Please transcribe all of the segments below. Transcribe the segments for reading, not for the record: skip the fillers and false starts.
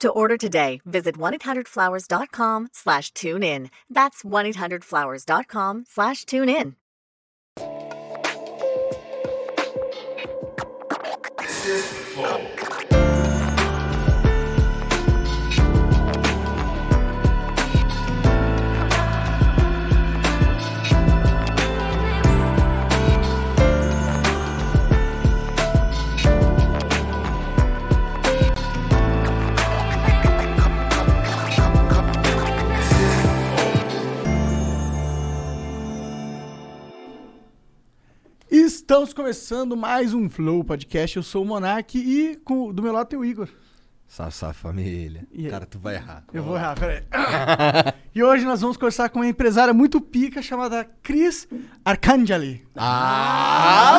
To order today, visit 1-800-Flowers.com/tune in. That's 1-800-Flowers.com/tune in. Estamos começando mais um Flow Podcast. Eu sou o Monark e do meu lado tem o Igor. Salve, família. E cara, tu vai errar. Eu vou errar, peraí. E hoje nós vamos conversar com uma empresária muito pica chamada Cris Arcangeli.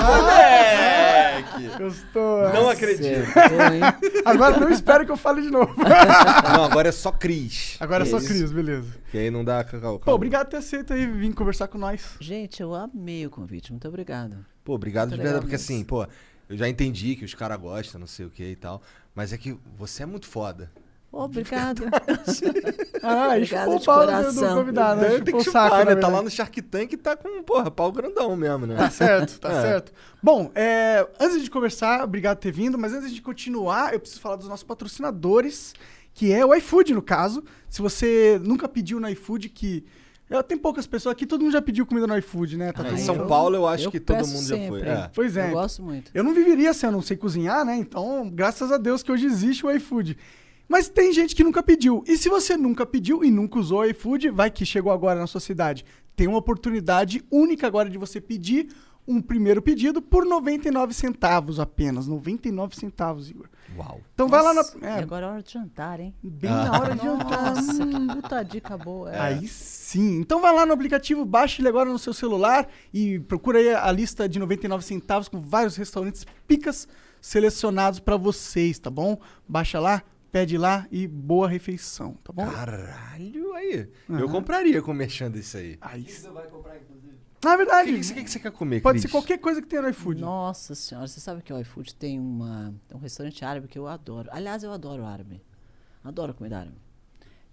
Moleque! Gostou? Não acredito. Agora não espero que eu fale de novo. Não, agora é só Cris. Agora é só Cris, beleza. E aí não dá cacau. Pô, obrigado por ter aceito aí vir conversar com nós. Gente, eu amei o convite. Muito obrigado. Pô, obrigado de verdade, porque assim, pô, eu já entendi que os caras gostam, não sei o que e tal, mas é que você é muito foda. Obrigado. Obrigado de coração. Convidado, né? Tem que chupar, saco, né? Tá lá no Shark Tank e tá com, pau grandão mesmo, né? Tá certo, certo. Bom, antes de conversar, obrigado por ter vindo, mas antes de continuar, eu preciso falar dos nossos patrocinadores, que é o iFood, no caso. Se você nunca pediu no iFood, que... Tem poucas pessoas aqui, todo mundo já pediu comida no iFood, né? Tá em São Paulo, eu acho que todo mundo já foi. Pois é. Eu gosto muito. Eu não viveria se eu não sei cozinhar, né? Então, graças a Deus que hoje existe o iFood. Mas tem gente que nunca pediu. E se você nunca pediu e nunca usou o iFood, vai que chegou agora na sua cidade. Tem uma oportunidade única agora de você pedir um primeiro pedido por 99 centavos apenas. 99 centavos, Igor. Uau. Então vai lá na... E agora é hora de jantar, hein? Bem na hora de jantar. Nossa, que puta dica boa. Aí sim. Então vai lá no aplicativo, baixa ele agora no seu celular e procura aí a lista de 99 centavos com vários restaurantes picas selecionados pra vocês, tá bom? Baixa lá. Pede lá e boa refeição, tá bom? Caralho, aí. Uhum. Eu compraria com o merchan desse aí. O que você vai comprar, inclusive? Na verdade... O que você quer comer, pode ser qualquer coisa que tenha no iFood. Nossa senhora, você sabe que o iFood tem um restaurante árabe que eu adoro. Aliás, eu adoro árabe. Adoro comida árabe.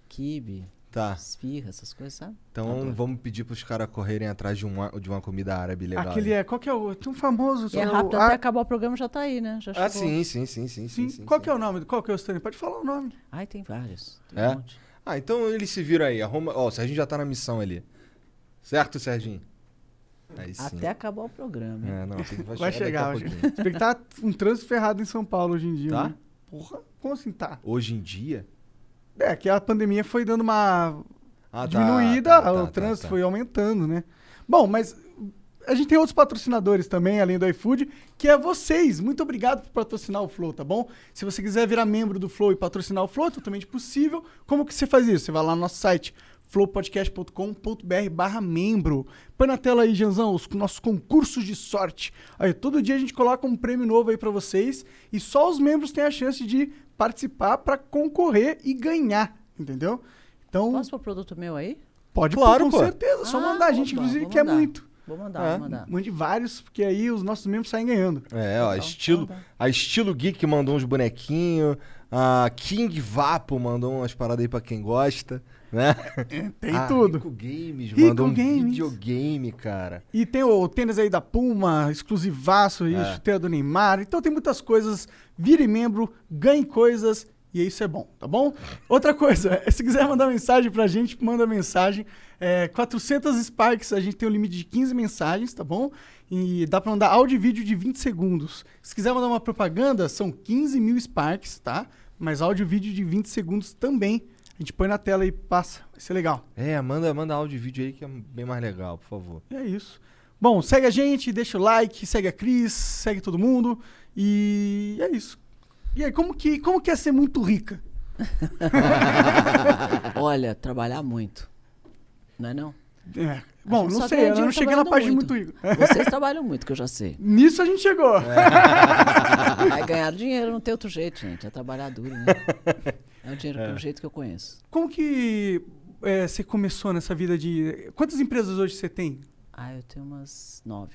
Quibe, esfirra, essas coisas, sabe? Então vamos pedir pros caras correrem atrás de uma comida árabe legal. Aquele qual que é o... Tem um famoso... É rápido, até acabar o programa já tá aí, né? Já chegou. Sim. Qual que é o nome? Qual que é o estranho? Pode falar o nome. Ai, tem vários. Tem um monte. Ah, então eles se viram aí. Ó, o Serginho já tá na missão ali. Certo, Serginho? Aí sim. Até acabar o programa. Não, vai chegar. Você vê que tá um trânsito ferrado em São Paulo hoje em dia. Tá? Né? Porra, como assim tá? Hoje em dia... que a pandemia foi dando uma diminuída, o trânsito foi aumentando, né? Bom, mas a gente tem outros patrocinadores também, além do iFood, que é vocês. Muito obrigado por patrocinar o Flow, tá bom? Se você quiser virar membro do Flow e patrocinar o Flow, é totalmente possível. Como que você faz isso? Você vai lá no nosso site, flowpodcast.com.br/membro. Põe na tela aí, Janzão, os nossos concursos de sorte. Aí, todo dia a gente coloca um prêmio novo aí pra vocês e só os membros têm a chance de participar pra concorrer e ganhar, entendeu? Então... Posso pôr produto meu aí? Pode, claro, com certeza. Só mandar. A gente, inclusive, quer muito. Vou mandar. Mande vários, porque aí os nossos membros saem ganhando. A Estilo Geek mandou uns bonequinhos, a King Vapo mandou umas paradas aí pra quem gosta, né? Tem tudo. Rico Games mandou um videogame, cara. E tem o tênis aí da Puma, exclusivaço aí, chuteira do Neymar. Então tem muitas coisas. Vire membro, ganhe coisas e isso é bom, tá bom? Outra coisa, se quiser mandar mensagem pra gente, manda mensagem. 400 Spikes, a gente tem um limite de 15 mensagens, tá bom? E dá pra mandar áudio e vídeo de 20 segundos. Se quiser mandar uma propaganda, são 15 mil Spikes, tá? Mas áudio e vídeo de 20 segundos também. A gente põe na tela e passa. Vai ser legal. Manda áudio e vídeo aí que é bem mais legal, por favor. É isso. Bom, segue a gente, deixa o like, segue a Cris, segue todo mundo. E é isso. E aí, como que é ser muito rica? Olha, trabalhar muito. Não é não? É. Bom, não sei, eu não cheguei na página muito. Muito, Igor. Vocês trabalham muito, que eu já sei. Nisso a gente chegou. É. Vai ganhar dinheiro, não tem outro jeito, gente. É trabalhar duro, né? É um dinheiro pelo jeito que eu conheço. Como que você começou nessa vida de... Quantas empresas hoje você tem? Ah, eu tenho umas 9.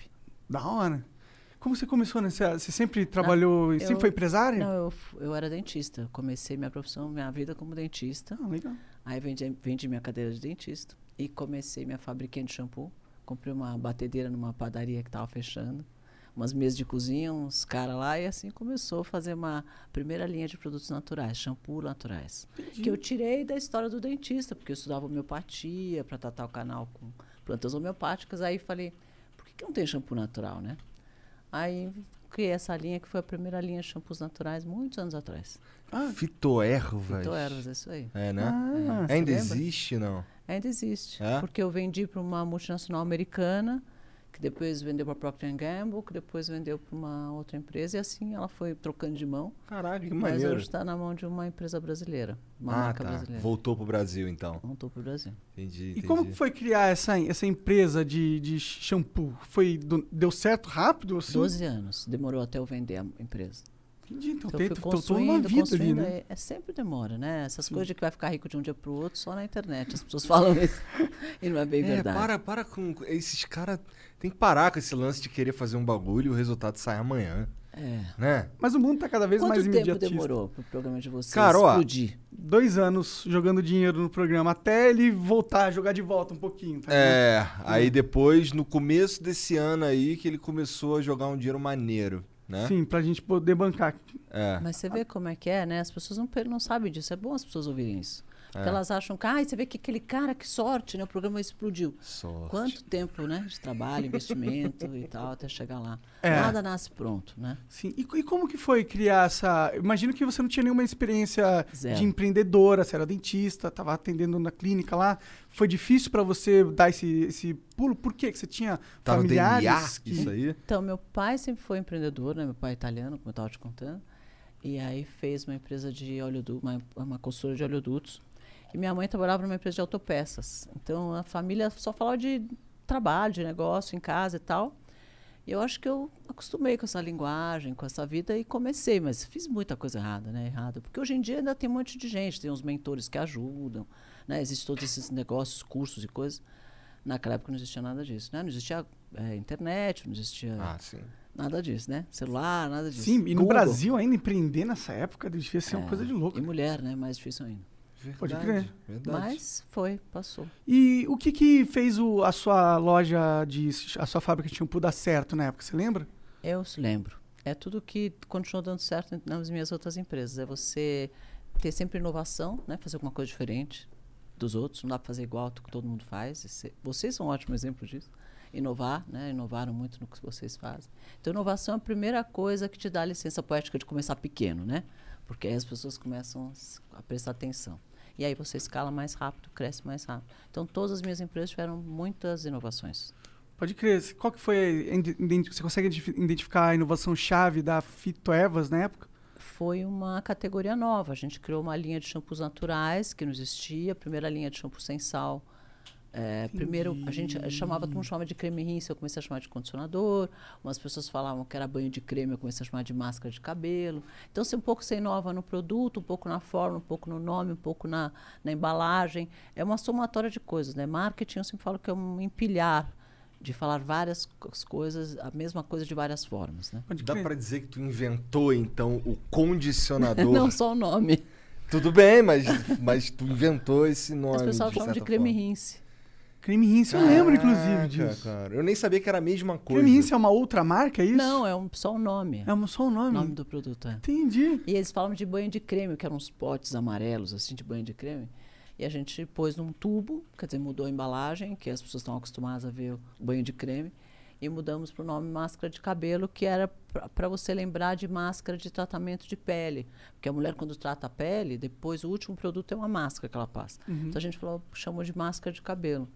Da hora. Como você começou nessa... Você sempre trabalhou... Sempre foi empresário? Não, eu era dentista. Comecei minha profissão, minha vida como dentista. Ah, legal. Aí vendi minha cadeira de dentista. E comecei minha fabriquinha de shampoo. Comprei uma batedeira numa padaria que estava fechando. Umas mesas de cozinha, uns caras lá. E assim começou a fazer uma primeira linha de produtos naturais, shampoo naturais. Entendi. Que eu tirei da história do dentista, porque eu estudava homeopatia para tratar o canal com plantas homeopáticas. Aí falei, por que não tem shampoo natural, né? Aí criei essa linha, que foi a primeira linha de shampoos naturais, muitos anos atrás. Ah, Fitoervas. Fitoervas, é isso aí. É, né? Ah, é, ainda existe, não? Ainda existe, porque eu vendi para uma multinacional americana, que depois vendeu para a Procter & Gamble, que depois vendeu para uma outra empresa, e assim ela foi trocando de mão. Caraca, que maneiro. Mas hoje está na mão de uma empresa brasileira, uma marca brasileira. Voltou para o Brasil, então. Voltou para o Brasil. Entendi. E como foi criar essa empresa de shampoo? Deu certo rápido? Assim? 12 anos, demorou até eu vender a empresa. Entendi, então eu fui construindo, uma vida ali, né? Sempre demora, né? Essas coisas de que vai ficar rico de um dia pro outro, só na internet. As pessoas falam isso e não é bem verdade. Para com... Esses caras... Tem que parar com esse lance de querer fazer um bagulho e o resultado sai amanhã. É. Né? Mas o mundo tá cada vez mais imediatista. Quanto tempo demorou pro programa de vocês explodir? 2 anos jogando dinheiro no programa, até ele voltar a jogar de volta um pouquinho. Tá aí depois, no começo desse ano aí, que ele começou a jogar um dinheiro maneiro. Né? Sim, pra gente poder bancar. É. Mas você vê como é que é, né? As pessoas não sabem disso. É bom as pessoas ouvirem isso. Porque elas acham que, você vê que aquele cara, que sorte, né? O programa explodiu. Sorte. Quanto tempo, né? De trabalho, investimento e tal, até chegar lá. Nada nasce pronto, né? Sim. E como que foi criar essa... Imagino que você não tinha nenhuma experiência de empreendedora, você era dentista, estava atendendo na clínica lá. Foi difícil pra você dar esse pulo? Por quê? Que você tinha familiares? Isso aí? Então, meu pai sempre foi empreendedor, né? Meu pai é italiano, como eu estava te contando. E aí fez uma empresa de oleodutos, uma consultora de oleodutos. E minha mãe trabalhava numa empresa de autopeças. Então, a família só falava de trabalho, de negócio, em casa e tal. E eu acho que eu acostumei com essa linguagem, com essa vida e comecei. Mas fiz muita coisa errada, né? Porque hoje em dia ainda tem um monte de gente. Tem uns mentores que ajudam, né? Existem todos esses negócios, cursos e coisas. Naquela época não existia nada disso, né? Não existia internet, não existia... Nada disso, né? Celular, nada disso. Sim, e Google. No Brasil ainda empreender nessa época devia ser uma coisa de louco. E mulher, né? Mais difícil ainda. Verdade, pode crer. Verdade. Mas foi, passou. E o que fez a sua loja, a sua fábrica de shampoo dar certo na época? Você lembra? Eu lembro. É tudo que continuou dando certo nas minhas outras empresas. É você ter sempre inovação, né? Fazer alguma coisa diferente dos outros. Não dá para fazer igual ao que todo mundo faz. Vocês são um ótimo exemplo disso. Inovar, né? Inovaram muito no que vocês fazem. Então, inovação é a primeira coisa que te dá a licença poética de começar pequeno, né? Porque aí as pessoas começam a prestar atenção. E aí você escala mais rápido, cresce mais rápido. Então, todas as minhas empresas tiveram muitas inovações. Pode crer. Qual que foi... Você consegue identificar a inovação-chave da Fitoervas na época? Foi uma categoria nova. A gente criou uma linha de shampoos naturais que não existia. A primeira linha de shampoo sem sal. Primeiro, a gente todo mundo chamava de creme rinse, eu comecei a chamar de condicionador. Umas pessoas falavam que era banho de creme, eu comecei a chamar de máscara de cabelo. Então, um pouco você inova no produto, um pouco na forma, um pouco no nome, um pouco na embalagem. É uma somatória de coisas, né? Marketing, eu sempre falo que é um empilhar de falar várias coisas, a mesma coisa de várias formas, né? Dá para dizer que tu inventou, então, o condicionador? Não, só o nome. Tudo bem, mas tu inventou esse nome. As pessoas chamam de creme rinse. Creme rinse, eu lembro, inclusive, disso. Cara. Eu nem sabia que era a mesma coisa. Creme rinse é uma outra marca, é isso? Não, é só um nome. É só um nome? O nome do produto, Entendi. E eles falam de banho de creme, que eram uns potes amarelos, assim, de banho de creme. E a gente pôs num tubo, quer dizer, mudou a embalagem, que as pessoas estão acostumadas a ver o banho de creme. E mudamos para o nome máscara de cabelo, que era para você lembrar de máscara de tratamento de pele. Porque a mulher, quando trata a pele, depois o último produto é uma máscara que ela passa. Uhum. Então a gente chamou de máscara de cabelo.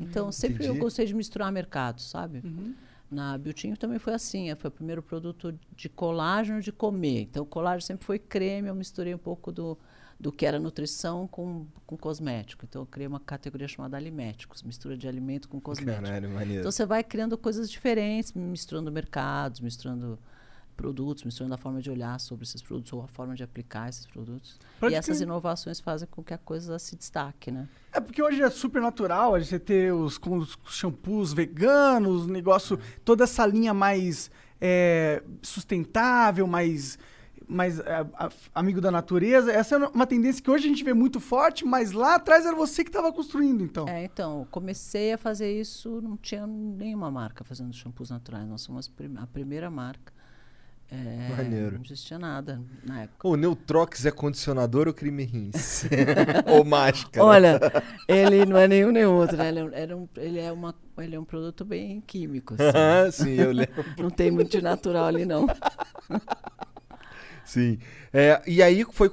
Então, sempre eu gostei de misturar mercados, sabe? Uhum. Na Biotinho também foi assim. Foi o primeiro produto de colágeno de comer. Então, o colágeno sempre foi creme. Eu misturei um pouco do do que era nutrição com cosmético. Então, eu criei uma categoria chamada aliméticos, mistura de alimento com cosmético. Caralho, maneiro. Então, você vai criando coisas diferentes, misturando mercados, misturando produtos, misturando a forma de olhar sobre esses produtos ou a forma de aplicar esses produtos. E essas inovações fazem com que a coisa se destaque, né? É porque hoje é super natural a gente ter os shampoos veganos, negócio, toda essa linha mais sustentável, mais amigo da natureza. Essa é uma tendência que hoje a gente vê muito forte, mas lá atrás era você que estava construindo, então. Então, comecei a fazer isso, não tinha nenhuma marca fazendo shampoos naturais. Nós somos a primeira marca. Não existia nada na época. O Neutrox é condicionador ou creme rins? Ou máscara? Olha, ele não é nenhum nem outro, né? Ele é um produto bem químico, assim. Sim, eu lembro. Não tem muito de natural ali, não. Sim. E aí foi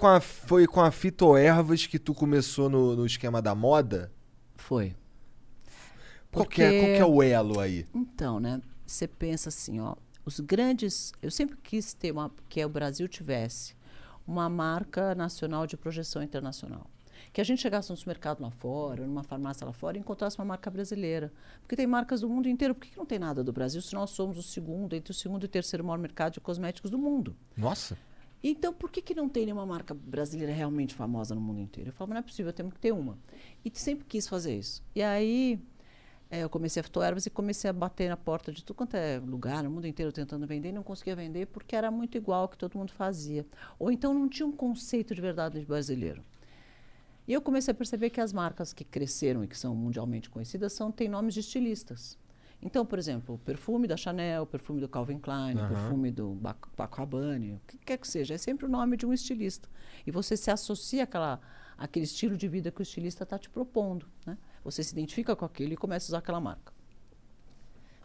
com a Fitoervas que tu começou no esquema da moda? Foi. Qual que é o elo aí? Então, né? Você pensa assim, ó. Os grandes... Eu sempre quis ter que o Brasil tivesse uma marca nacional de projeção internacional. Que a gente chegasse num supermercado lá fora, numa farmácia lá fora, e encontrasse uma marca brasileira. Porque tem marcas do mundo inteiro. Por que não tem nada do Brasil se nós somos entre o segundo e terceiro maior mercado de cosméticos do mundo? Nossa! Então, por que não tem nenhuma marca brasileira realmente famosa no mundo inteiro? Eu falo, não é possível, temos que ter uma. E sempre quis fazer isso. E aí... eu comecei a Fitoervas e comecei a bater na porta de tudo quanto é lugar, no mundo inteiro, tentando vender, e não conseguia vender porque era muito igual ao que todo mundo fazia. Ou então não tinha um conceito de verdade brasileiro. E eu comecei a perceber que as marcas que cresceram e que são mundialmente conhecidas têm nomes de estilistas. Então, por exemplo, o perfume da Chanel, o perfume do Calvin Klein, o perfume do Paco Rabanne, o que quer que seja, é sempre o nome de um estilista. E você se associa àquele estilo de vida que o estilista está te propondo, né? Você se identifica com aquilo e começa a usar aquela marca.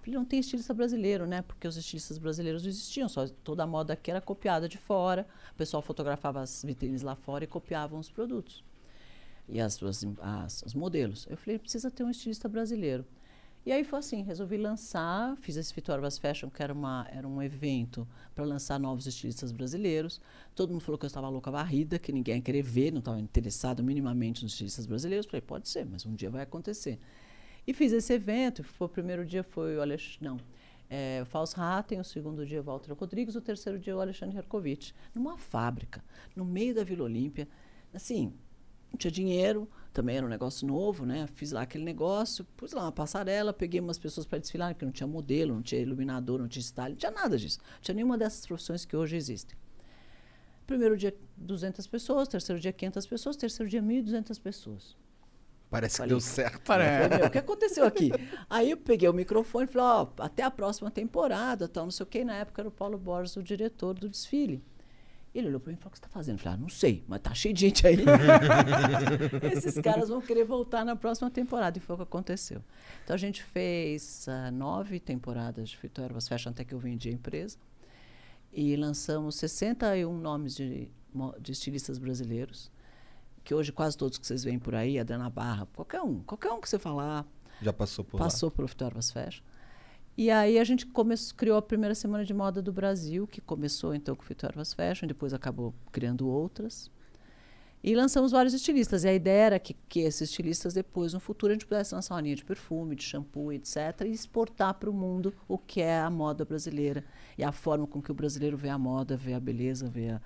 Ele não tem estilista brasileiro, né? Porque os estilistas brasileiros não existiam, só toda a moda aqui era copiada de fora, o pessoal fotografava as vitrines lá fora e copiavam os produtos. E os modelos. Eu falei, precisa ter um estilista brasileiro. E aí foi assim, resolvi lançar, fiz esse Fitoervas Fashion, que era um evento para lançar novos estilistas brasileiros. Todo mundo falou que eu estava louca varrida, que ninguém ia querer ver, não estava interessado minimamente nos estilistas brasileiros. Falei, pode ser, mas um dia vai acontecer. E fiz esse evento, o primeiro dia foi o Fause Haten, o segundo dia o Walter Rodrigues, o terceiro dia o Alexandre Herchcovitch. Numa fábrica, no meio da Vila Olímpia, assim, não tinha dinheiro, também era um negócio novo, né? Fiz lá aquele negócio, pus lá uma passarela, peguei umas pessoas para desfilar, porque não tinha modelo, não tinha iluminador, não tinha style, não tinha nada disso. Não tinha nenhuma dessas profissões que hoje existem. Primeiro dia, 200 pessoas, terceiro dia, 500 pessoas, terceiro dia, 1.200 pessoas. Parece que deu certo. Falei, o que aconteceu aqui? Aí eu peguei o microfone e falei, até a próxima temporada, tal, não sei o quê. E na época era o Paulo Borges, o diretor do desfile. Ele olhou para mim e falou, o que você está fazendo? Eu falei, não sei, mas tá cheio de gente aí. Esses caras vão querer voltar na próxima temporada. E foi o que aconteceu. Então, a gente fez 9 temporadas de Fitoervas Fashion, até que eu vendi a empresa. E lançamos 61 nomes de estilistas brasileiros, que hoje quase todos que vocês veem por aí, Adriana Barra, qualquer um que você falar... Já passou por lá. Passou pelo Fitoervas Fashion. E aí a gente criou a primeira semana de moda do Brasil, que começou então com o Fitoervas Fashion, depois acabou criando outras. E lançamos vários estilistas. E a ideia era que esses estilistas depois, no futuro, a gente pudesse lançar uma linha de perfume, de shampoo, etc. E exportar para o mundo o que é a moda brasileira. E a forma com que o brasileiro vê a moda, vê a beleza, vê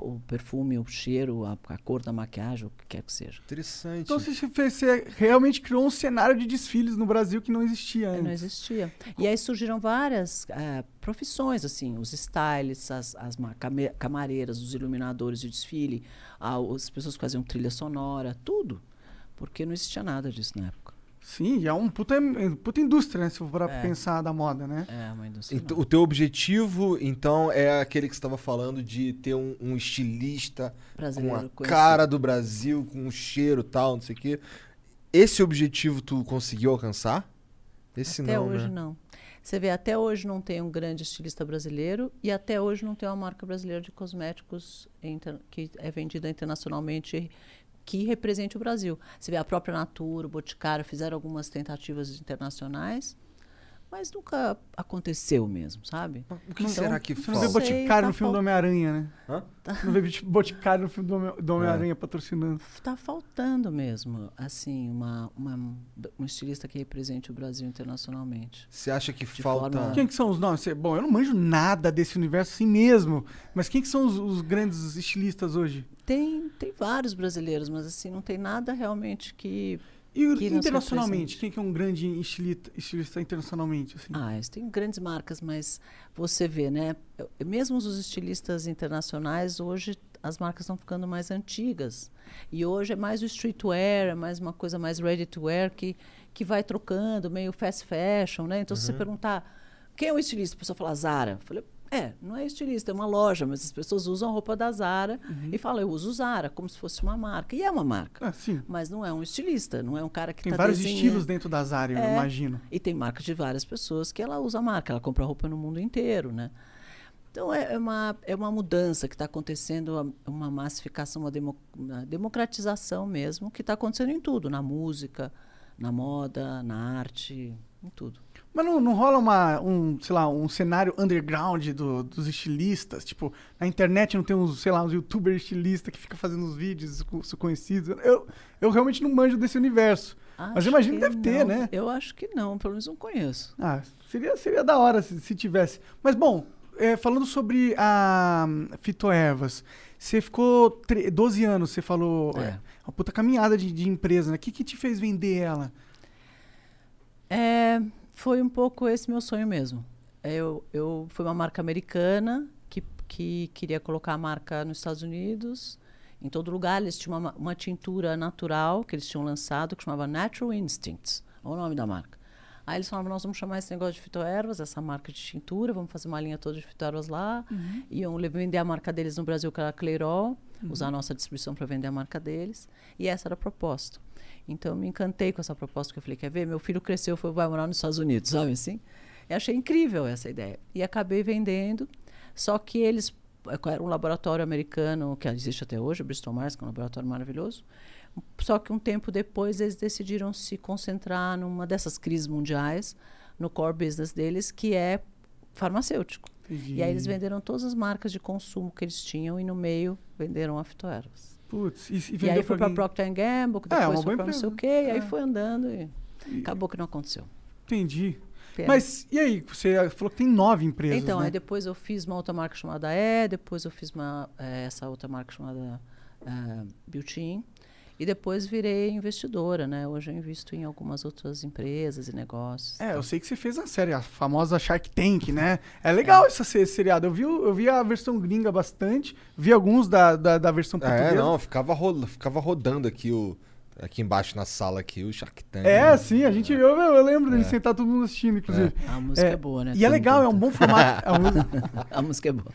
o perfume, o cheiro, a cor da maquiagem, o que quer que seja. Interessante. Então você realmente criou um cenário de desfiles no Brasil que não existia antes. Não existia. E aí surgiram várias profissões, assim, os stylists, as camareiras, os iluminadores de desfile, as pessoas que faziam trilha sonora, tudo, porque não existia nada disso na época. Sim, e é uma puta indústria, né? Se for para pensar da moda, né? É, uma indústria. O teu objetivo, então, é aquele que você estava falando de ter um estilista brasileiro com a cara do Brasil, com um cheiro e tal, não sei o quê. Esse objetivo tu conseguiu alcançar? Até hoje não. Você vê, até hoje não tem um grande estilista brasileiro e até hoje não tem uma marca brasileira de cosméticos que é vendida internacionalmente que represente o Brasil. Você vê a própria Natura, o Boticário, fizeram algumas tentativas internacionais, mas nunca aconteceu mesmo, sabe? O que então, será que falta? Não vê Boticário no filme do Homem-Aranha, né? Hã? Não vê Boticário no filme do Homem-Aranha patrocinando. Tá faltando mesmo, assim, uma estilista que represente o Brasil internacionalmente. Você acha que falta... Forma... Quem que são os nomes? Bom, eu não manjo nada desse universo assim mesmo, mas quem que são os grandes estilistas hoje? Tem vários brasileiros, mas assim, não tem nada realmente que... E internacionalmente, quem é um grande estilista internacionalmente? Assim? Ah, tem grandes marcas, mas você vê, né? Mesmo os estilistas internacionais, hoje as marcas estão ficando mais antigas. E hoje é mais o streetwear, é mais uma coisa mais ready-to-wear que vai trocando, meio fast fashion, né? Então, se você perguntar, quem é o estilista? A pessoa fala Zara. Eu falei, não é estilista, é uma loja, mas as pessoas usam a roupa da Zara e falam, eu uso Zara, como se fosse uma marca. E é uma marca, mas não é um estilista, não é um cara que está desenhando. Tem vários estilos dentro da Zara, eu imagino. E tem marca de várias pessoas que ela usa a marca, ela compra roupa no mundo inteiro, né? Então, é uma mudança que está acontecendo, uma massificação, uma democratização mesmo, que está acontecendo em tudo, na música, na moda, na arte, em tudo. Mas não rola um cenário underground dos estilistas? Tipo, na internet não tem uns youtubers estilistas que ficam fazendo os vídeos conhecidos? Eu realmente não manjo desse universo. Acho, mas eu imagino que deve ter, né? Eu acho que não, pelo menos não conheço. Ah, seria da hora se tivesse. Mas, bom, falando sobre a Fitoervas, você ficou 12 anos, você falou... É uma puta caminhada de empresa, né? O que te fez vender ela? Foi um pouco esse meu sonho mesmo. Eu foi uma marca americana que queria colocar a marca nos Estados Unidos. Em todo lugar, eles tinham uma tintura natural que eles tinham lançado, que chamava Natural Instincts. É o nome da marca. Aí eles falaram, nós vamos chamar esse negócio de Fitoervas, essa marca de tintura, vamos fazer uma linha toda de Fitoervas lá. Iam vender a marca deles no Brasil, que era a Clairol, usar a nossa distribuição para vender a marca deles. E essa era a proposta. Então, eu me encantei com essa proposta, que eu falei, quer ver? Meu filho cresceu, vai morar nos Estados Unidos, sabe assim? Eu achei incrível essa ideia. E acabei vendendo, só que eles... Era um laboratório americano, que existe até hoje, o Bristol-Myers, que é um laboratório maravilhoso. Só que um tempo depois, eles decidiram se concentrar numa dessas crises mundiais, no core business deles, que é farmacêutico. E aí, eles venderam todas as marcas de consumo que eles tinham e, no meio, venderam a Fitoervas. Putz, e aí foi para Procter & Gamble, depois foi para não sei o quê, e aí foi andando e acabou que não aconteceu. Entendi. Pena. Mas e aí? Você falou que tem 9 empresas, então, né? Aí depois eu fiz uma outra marca chamada depois eu fiz essa outra marca chamada Beauty, e depois virei investidora, né? Hoje eu invisto em algumas outras empresas e negócios. Eu sei que você fez a série, a famosa Shark Tank, né? É legal essa seriado. Eu vi a versão gringa bastante, vi alguns da versão portuguesa. Ficava rodando aqui aqui embaixo na sala aqui, o Shark Tank. Sim, a gente viu, eu lembro dele sentar todo mundo assistindo, inclusive. A música é boa, né? E é legal, é um bom formato. A música é boa.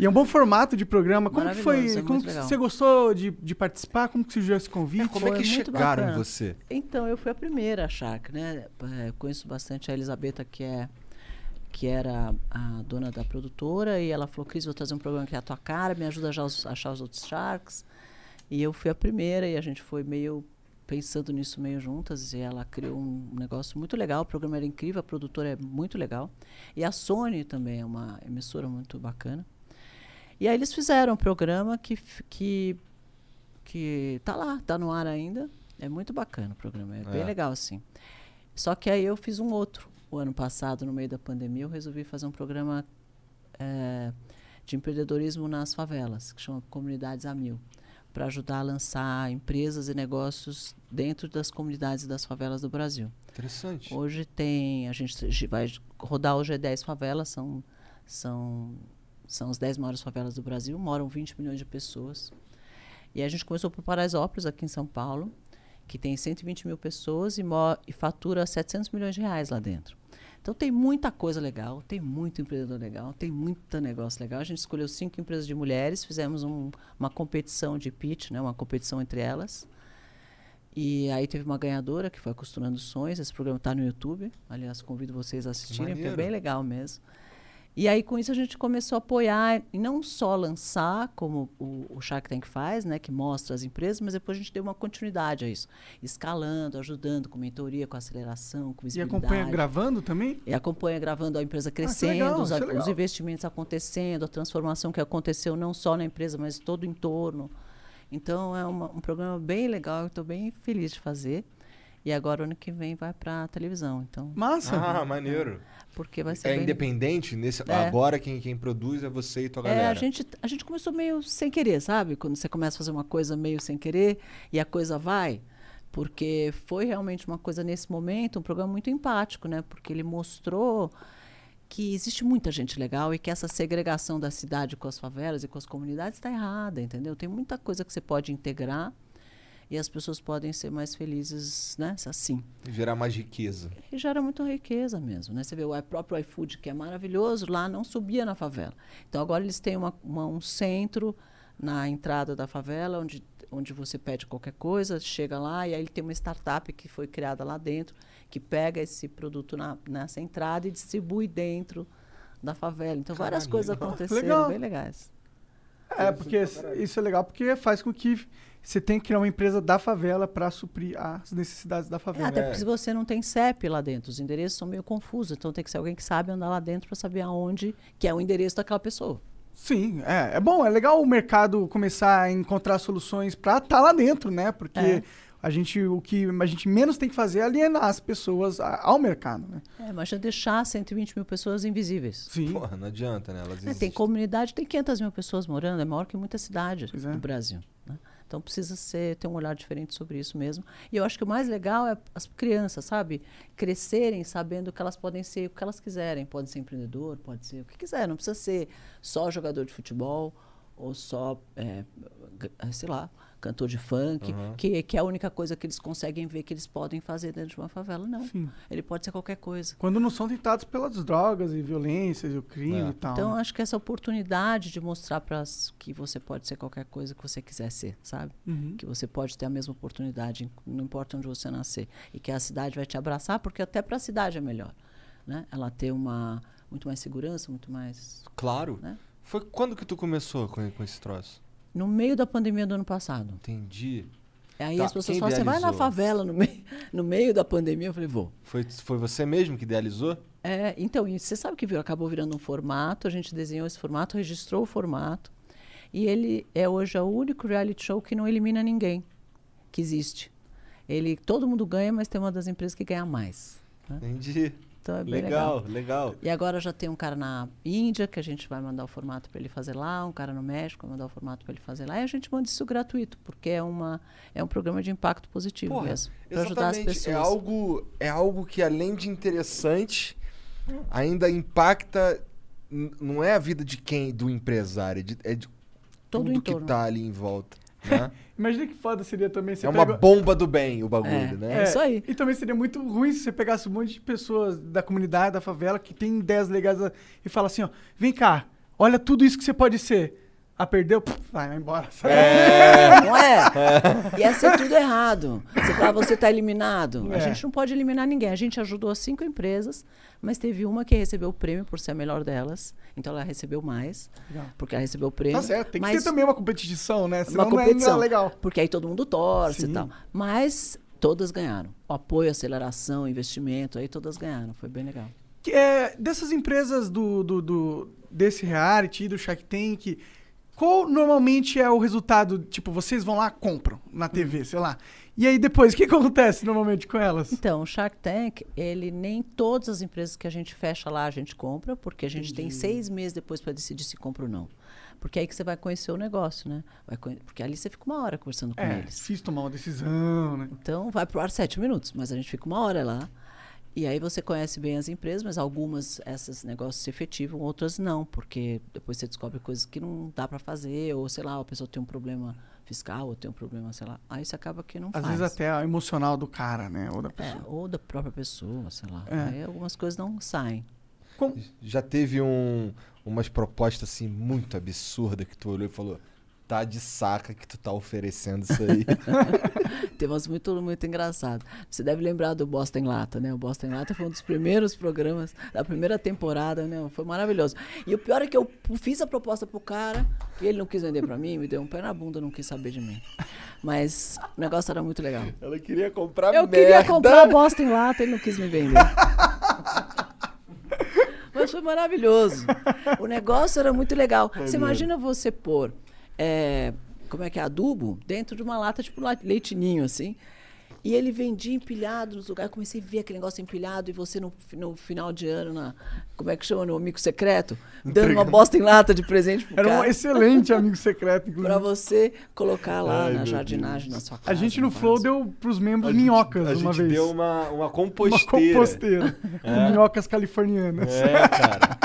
E é um bom formato de programa. Como que foi? Como que você gostou de participar? Como que surgiu esse convite? Como é que chegaram em você? Então, eu fui a primeira a Shark, né? Eu conheço bastante a Elisabetta, que era a dona da produtora, e ela falou, Cris, vou trazer um programa que é a tua cara, me ajuda a achar os outros Sharks. E eu fui a primeira, e a gente foi meio pensando nisso meio juntas, e ela criou um negócio muito legal, o programa era incrível, a produtora é muito legal. E a Sony também é uma emissora muito bacana. E aí eles fizeram um programa que tá lá, tá no ar ainda. É muito bacana o programa, é bem legal, assim. Só que aí eu fiz um outro. O ano passado, no meio da pandemia, eu resolvi fazer um programa de empreendedorismo nas favelas, que chama Comunidades a Mil, para ajudar a lançar empresas e negócios dentro das comunidades e das favelas do Brasil. Interessante. Hoje a gente vai rodar hoje 10 favelas, são as 10 maiores favelas do Brasil, moram 20 milhões de pessoas. E a gente começou por Paraisópolis, aqui em São Paulo, que tem 120 mil pessoas e fatura 700 milhões de reais lá dentro. Então tem muita coisa legal, tem muito empreendedor legal, tem muito negócio legal. A gente escolheu 5 empresas de mulheres, fizemos uma competição de pitch, né, uma competição entre elas. E aí teve uma ganhadora, que foi Costurando Sonhos. Esse programa está no YouTube, aliás, convido vocês a assistirem, porque é bem legal mesmo. E aí, com isso, a gente começou a apoiar, e não só lançar, como o Shark Tank faz, né, que mostra as empresas, mas depois a gente deu uma continuidade a isso. Escalando, ajudando, com mentoria, com aceleração, com visibilidade. E acompanha gravando também? E acompanha gravando a empresa crescendo, legal, os investimentos acontecendo, a transformação que aconteceu não só na empresa, mas todo o entorno. Então, é um programa bem legal, eu estou bem feliz de fazer. E agora, ano que vem, vai para a televisão. Então, massa! Ah, maneiro! Porque vai ser independente? Agora, quem produz é você e tua galera? A gente começou meio sem querer, sabe? Quando você começa a fazer uma coisa meio sem querer e a coisa vai. Porque foi realmente uma coisa, nesse momento, um programa muito empático, né? Porque ele mostrou que existe muita gente legal e que essa segregação da cidade com as favelas e com as comunidades está errada, entendeu? Tem muita coisa que você pode integrar. E as pessoas podem ser mais felizes, né? Assim. E gerar mais riqueza. E gera muita riqueza mesmo, né? Você vê o próprio iFood, que é maravilhoso, lá não subia na favela. Então, agora eles têm um centro na entrada da favela, onde você pede qualquer coisa, chega lá, e aí ele tem uma startup que foi criada lá dentro, que pega esse produto nessa entrada e distribui dentro da favela. Então, várias coisas aconteceram, legal. Bem legais. É, porque isso é legal, porque faz com que você tem que criar uma empresa da favela para suprir as necessidades da favela. Até porque você não tem CEP lá dentro, os endereços são meio confusos, então tem que ser alguém que sabe andar lá dentro para saber aonde que é o endereço daquela pessoa. Sim, é bom, é legal o mercado começar a encontrar soluções para estar lá dentro, né? Porque o que a gente menos tem que fazer é alienar as pessoas ao mercado, né? Mas já deixar 120 mil pessoas invisíveis. Sim. Porra, não adianta, né? Elas existem. Tem comunidade, tem 500 mil pessoas morando, é maior que muita cidade do Brasil, né? Então, precisa ter um olhar diferente sobre isso mesmo. E eu acho que o mais legal é as crianças, sabe? Crescerem sabendo que elas podem ser o que elas quiserem. Pode ser empreendedor, pode ser o que quiser. Não precisa ser só jogador de futebol ou só, sei lá, cantor de funk, que é a única coisa que eles conseguem ver que eles podem fazer dentro de uma favela. Não. Sim. Ele pode ser qualquer coisa. Quando não são tentados pelas drogas e violências e o crime e tal. Então, acho que essa oportunidade de mostrar que você pode ser qualquer coisa que você quiser ser, sabe? Uhum. Que você pode ter a mesma oportunidade, não importa onde você nascer. E que a cidade vai te abraçar, porque até para a cidade é melhor, né? Ela ter muito mais segurança, muito mais... Claro. Né? Foi quando que tu começou com esse troço? No meio da pandemia do ano passado. Entendi. Aí as pessoas falam, você vai na favela no meio da pandemia? Eu falei, vou. Foi você mesmo que idealizou? Então, você sabe que acabou virando um formato, a gente desenhou esse formato, registrou o formato, e ele é hoje o único reality show que não elimina ninguém que existe. Todo mundo ganha, mas tem uma das empresas que ganha mais, né? Entendi. Então é bem legal. E agora já tem um cara na Índia que a gente vai mandar o formato para ele fazer lá, um cara no México vai mandar o formato para ele fazer lá, e a gente manda isso gratuito, porque é um programa de impacto positivo. Porra, mesmo, para ajudar as pessoas. É algo que, além de interessante, ainda impacta, não é a vida de quem? Do empresário, é de tudo que está ali em volta. Né? Imagina que foda seria também... Você uma bomba do bem o bagulho, né? É isso aí. E também seria muito ruim se você pegasse um monte de pessoas da comunidade, da favela, que tem ideias legais e fala assim, ó, vem cá, olha tudo isso que você pode ser. Perdeu? Vai embora. Não é? E essa é tudo errado. Você tá eliminado. A gente não pode eliminar ninguém. A gente ajudou 5 empresas, mas teve uma que recebeu o prêmio por ser a melhor delas. Então ela recebeu mais, porque ela recebeu o prêmio. Tá certo, tem que ter também uma competição, né? Senão uma competição, não é legal. Porque aí todo mundo torce e tal. Mas todas ganharam. O apoio, aceleração, investimento, aí todas ganharam. Foi bem legal. Dessas empresas desse reality, do Shark Tank... Qual normalmente é o resultado? Tipo, vocês vão lá, compram na TV, sei lá. E aí depois, o que acontece normalmente com elas? Então, o Shark Tank, nem todas as empresas que a gente fecha lá a gente compra, porque a gente tem 6 meses depois para decidir se compra ou não. Porque é aí que você vai conhecer o negócio, né? Porque ali você fica 1 hora conversando com eles. É, difícil tomar uma decisão, né? Então, vai pro ar 7 minutos, mas a gente fica 1 hora lá. E aí você conhece bem as empresas, mas algumas, esses negócios se efetivam, outras não, porque depois você descobre coisas que não dá para fazer, ou sei lá, a pessoa tem um problema fiscal, ou tem um problema, sei lá, aí você acaba que não faz. Às vezes até a emocional do cara, né? Ou da pessoa. Ou da própria pessoa, sei lá. Aí algumas coisas não saem. Já teve umas propostas assim, muito absurdas que tu olhou e falou, tá de saca que tu tá oferecendo isso aí. Tem umas muito engraçado. Você deve lembrar do Boston Lata, né? O Boston Lata foi um dos primeiros programas da primeira temporada, né? Foi maravilhoso. E o pior é que eu fiz a proposta pro cara e ele não quis vender pra mim, me deu um pé na bunda, não quis saber de mim. Mas o negócio era muito legal. Ela queria comprar merda. Eu queria comprar Boston Lata, ele não quis me vender. Mas foi maravilhoso. O negócio era muito legal. Você imagina você pôr adubo dentro de uma lata, tipo leitinho, assim. E ele vendia empilhado nos lugares. Eu comecei a ver aquele negócio empilhado e você no final de ano, no amigo secreto, dando uma bosta em lata de presente pro cara. Era um excelente amigo secreto, inclusive. Pra você colocar lá na jardinagem, na sua casa. A gente no Flow deu pros membros minhocas uma vez. A gente deu uma composteira. Uma composteira. Com minhocas californianas. É, cara.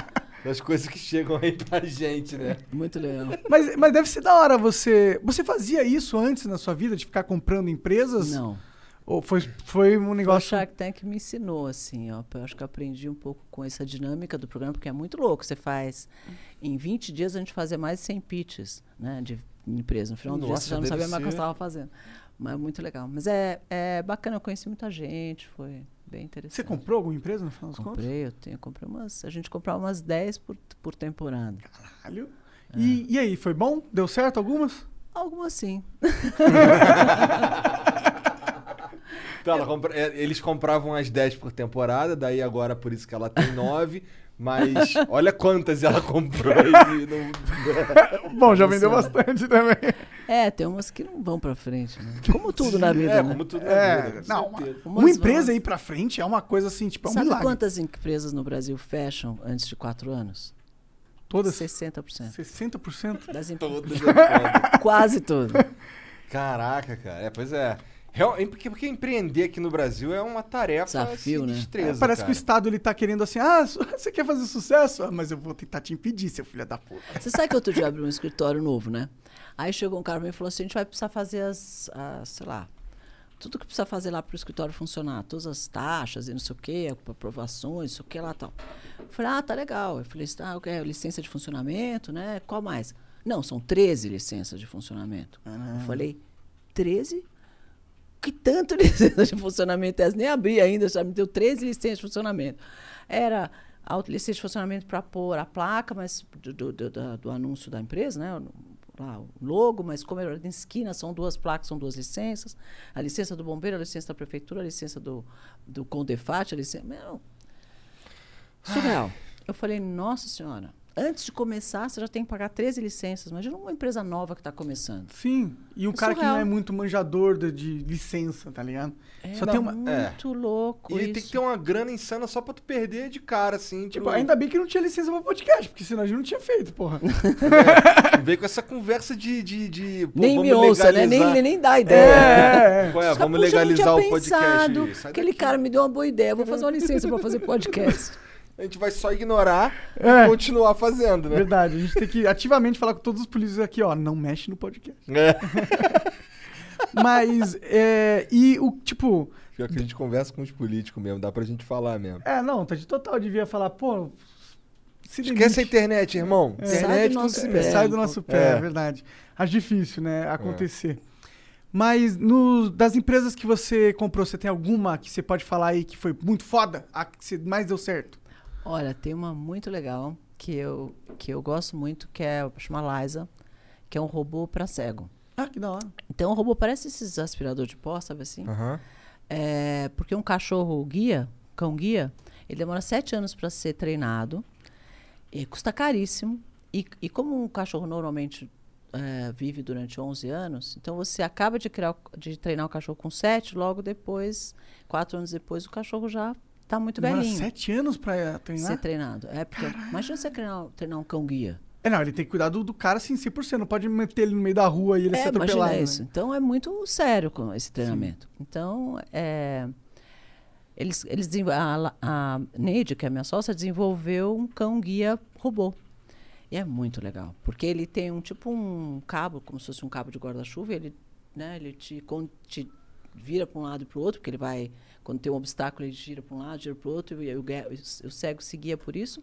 Das coisas que chegam aí pra gente, né? Muito legal. Mas deve ser da hora você... Você fazia isso antes na sua vida, de ficar comprando empresas? Não. Ou foi um negócio... Foi o Shark Tank me ensinou, assim, ó. Eu acho que eu aprendi um pouco com essa dinâmica do programa, porque é muito louco. Você faz... Em 20 dias a gente fazia mais de 100 pitches, né? De empresa. No final do dia você já não sabia mais o que você estava fazendo. Mas é muito legal. Mas é bacana, eu conheci muita gente, foi... Bem interessante. Você comprou alguma empresa no final das contas? Comprei umas. A gente comprava umas 10 por temporada. Caralho! É. E aí, foi bom? Deu certo algumas? Algumas sim. Então, eles compravam as 10 por temporada, daí agora por isso que ela tem 9. Mas olha quantas ela comprou. Não... Bom, já vendeu bastante também. É, tem umas que não vão pra frente, né? Como tudo na vida, né? Como tudo na vida. Não, uma empresa ir pra frente é uma coisa assim, tipo, é um milagre. Sabe quantas empresas no Brasil fecham antes de 4 anos? Todas? 60%. 60%? Das empresas. Todas. Quase todas. Caraca, cara. É, pois é. Porque empreender aqui no Brasil é uma tarefa desafio, né? Parece que o Estado ele tá querendo assim, você quer fazer sucesso? Mas eu vou tentar te impedir, seu filho da puta. Você sabe que outro dia abriu um escritório novo, né? Aí chegou um cara pra mim e falou assim, a gente vai precisar fazer tudo que precisa fazer lá pro escritório funcionar, todas as taxas e não sei o quê, aprovações, não sei o quê lá e tal. Eu falei, tá legal. Eu falei, licença de funcionamento, né? Qual mais? Não, são 13 licenças de funcionamento. Eu falei, 13? Que tanto licença de funcionamento é essa? Nem abri ainda, já me deu 13 licenças de funcionamento. Era a licença de funcionamento para pôr a placa, mas do anúncio da empresa, né? O logo, mas como era de esquina, são 2 placas, são 2 licenças. A licença do bombeiro, a licença da prefeitura, a licença do Condefat, a licença... Meu, surreal. Eu falei, nossa senhora... Antes de começar, você já tem que pagar 13 licenças. Imagina uma empresa nova que está começando. Sim, e o cara surreal. Que não é muito manjador de licença, tá ligado? Muito louco. E ele tem que ter uma grana insana só pra tu perder de cara, assim. Tipo, ainda bem que não tinha licença pra podcast, porque senão a gente não tinha feito, porra. Veio com essa conversa de nem me ouça, né? Nem dá ideia. Vamos legalizar o podcast. Aquele cara me deu uma boa ideia. Eu vou fazer uma licença pra fazer podcast. A gente vai só ignorar e continuar fazendo, né? Verdade, a gente tem que ativamente falar com todos os políticos aqui, não mexe no podcast. Mas, pior que a gente conversa com os políticos mesmo, dá pra gente falar mesmo. Tá de total, devia falar, esquece a internet, irmão. Sai do nosso pé, é verdade. Acho difícil, né, acontecer. Mas das empresas que você comprou, você tem alguma que você pode falar aí que foi muito foda, a que mais deu certo? Olha, tem uma muito legal que eu gosto muito, que é chama Liza, que é um robô para cego. Ah, que da hora. Então, o robô parece esses aspirador de pó, sabe assim? Uhum. Porque um cão-guia, ele demora 7 anos para ser treinado, e custa caríssimo. E como um cachorro normalmente vive durante 11 anos, então você acaba de treinar o cachorro com 7, logo depois, 4 anos depois, o cachorro já... Tá muito velhinho. 7 anos pra treinar? Ser treinado. Porque imagina você treinar um cão-guia. Ele tem que cuidar do cara assim, 100%. Não pode meter ele no meio da rua e ele ser atropelado. Imagina isso. Né? Então, é muito sério com esse treinamento. Sim. Então, eles a Neide, que é minha sócia, desenvolveu um cão-guia robô. E é muito legal. Porque ele tem um cabo, como se fosse um cabo de guarda-chuva, ele te vira para um lado e para o outro, porque ele vai... Quando tem um obstáculo, ele gira para um lado, gira para o outro, e o cego seguia por isso.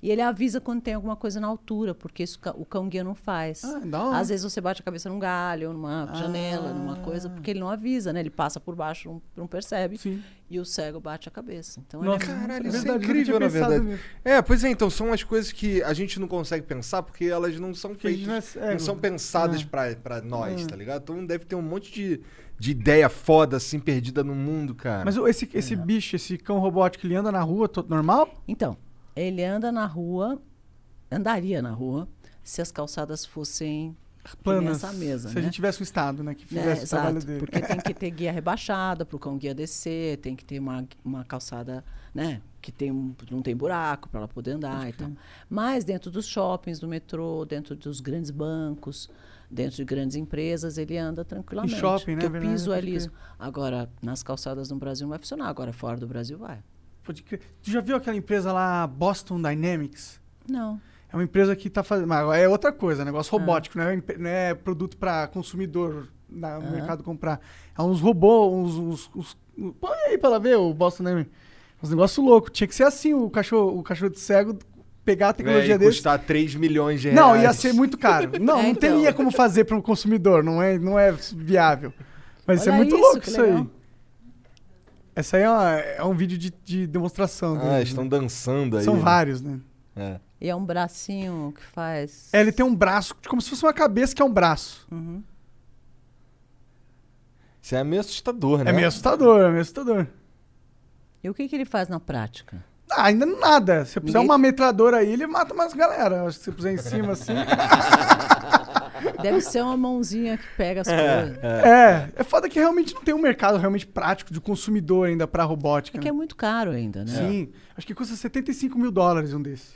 E ele avisa quando tem alguma coisa na altura, porque isso o cão-guia não faz. Ah, não. Às vezes você bate a cabeça num galho, numa janela, numa coisa, porque ele não avisa, né? Ele passa por baixo, não percebe. Sim. E o cego bate a cabeça. Então, nossa, é caralho, isso é incrível, na verdade. Mesmo. É, pois é, então, são as coisas que a gente não consegue pensar porque elas não são feitas, não são pensadas pra nós, tá ligado? Então deve ter um monte de ideia foda, assim, perdida no mundo, cara. Mas esse bicho, esse cão robótico, ele anda na rua normal? Então, ele andaria na rua, se as calçadas fossem... planas, mesa, se né? a gente tivesse um estado, né, que fizesse o trabalho dele. Porque tem que ter guia rebaixada para o cão guia descer, tem que ter uma calçada, né, que não tem buraco para ela poder andar e tal. Mas dentro dos shoppings, do metrô, dentro dos grandes bancos, dentro de grandes empresas, ele anda tranquilamente. Em shopping, né? Porque o piso é liso. Agora, nas calçadas no Brasil não vai funcionar, agora fora do Brasil vai. Tu já viu aquela empresa lá, Boston Dynamics? Não. É uma empresa que está fazendo... É outra coisa, negócio robótico, não é produto para consumidor no mercado comprar. É uns robôs, põe aí para lá ver o Boston Dynamics. Uns negócios loucos. Tinha que ser assim o cachorro de cego pegar a tecnologia dele. Ia custar 3 milhões de reais. Não, ia ser muito caro. Não, não teria como fazer para o consumidor, não é viável. Mas olha, é muito louco isso aí. Essa aí é um vídeo de demonstração. Eles estão dançando aí. São vários, né? É. E é um bracinho que faz... É, ele tem um braço, como se fosse uma cabeça que é um braço. Uhum. Isso é meio assustador, né? É meio assustador. E o que ele faz na prática? Ainda nada. Se você puser uma metralhadora aí, ele mata umas galera. Acho que se puser em cima, assim... Deve ser uma mãozinha que pega as coisas. É foda que realmente não tem um mercado realmente prático de consumidor ainda pra robótica. É que é muito caro ainda, né? Sim. Acho que custa $75,000 um desse.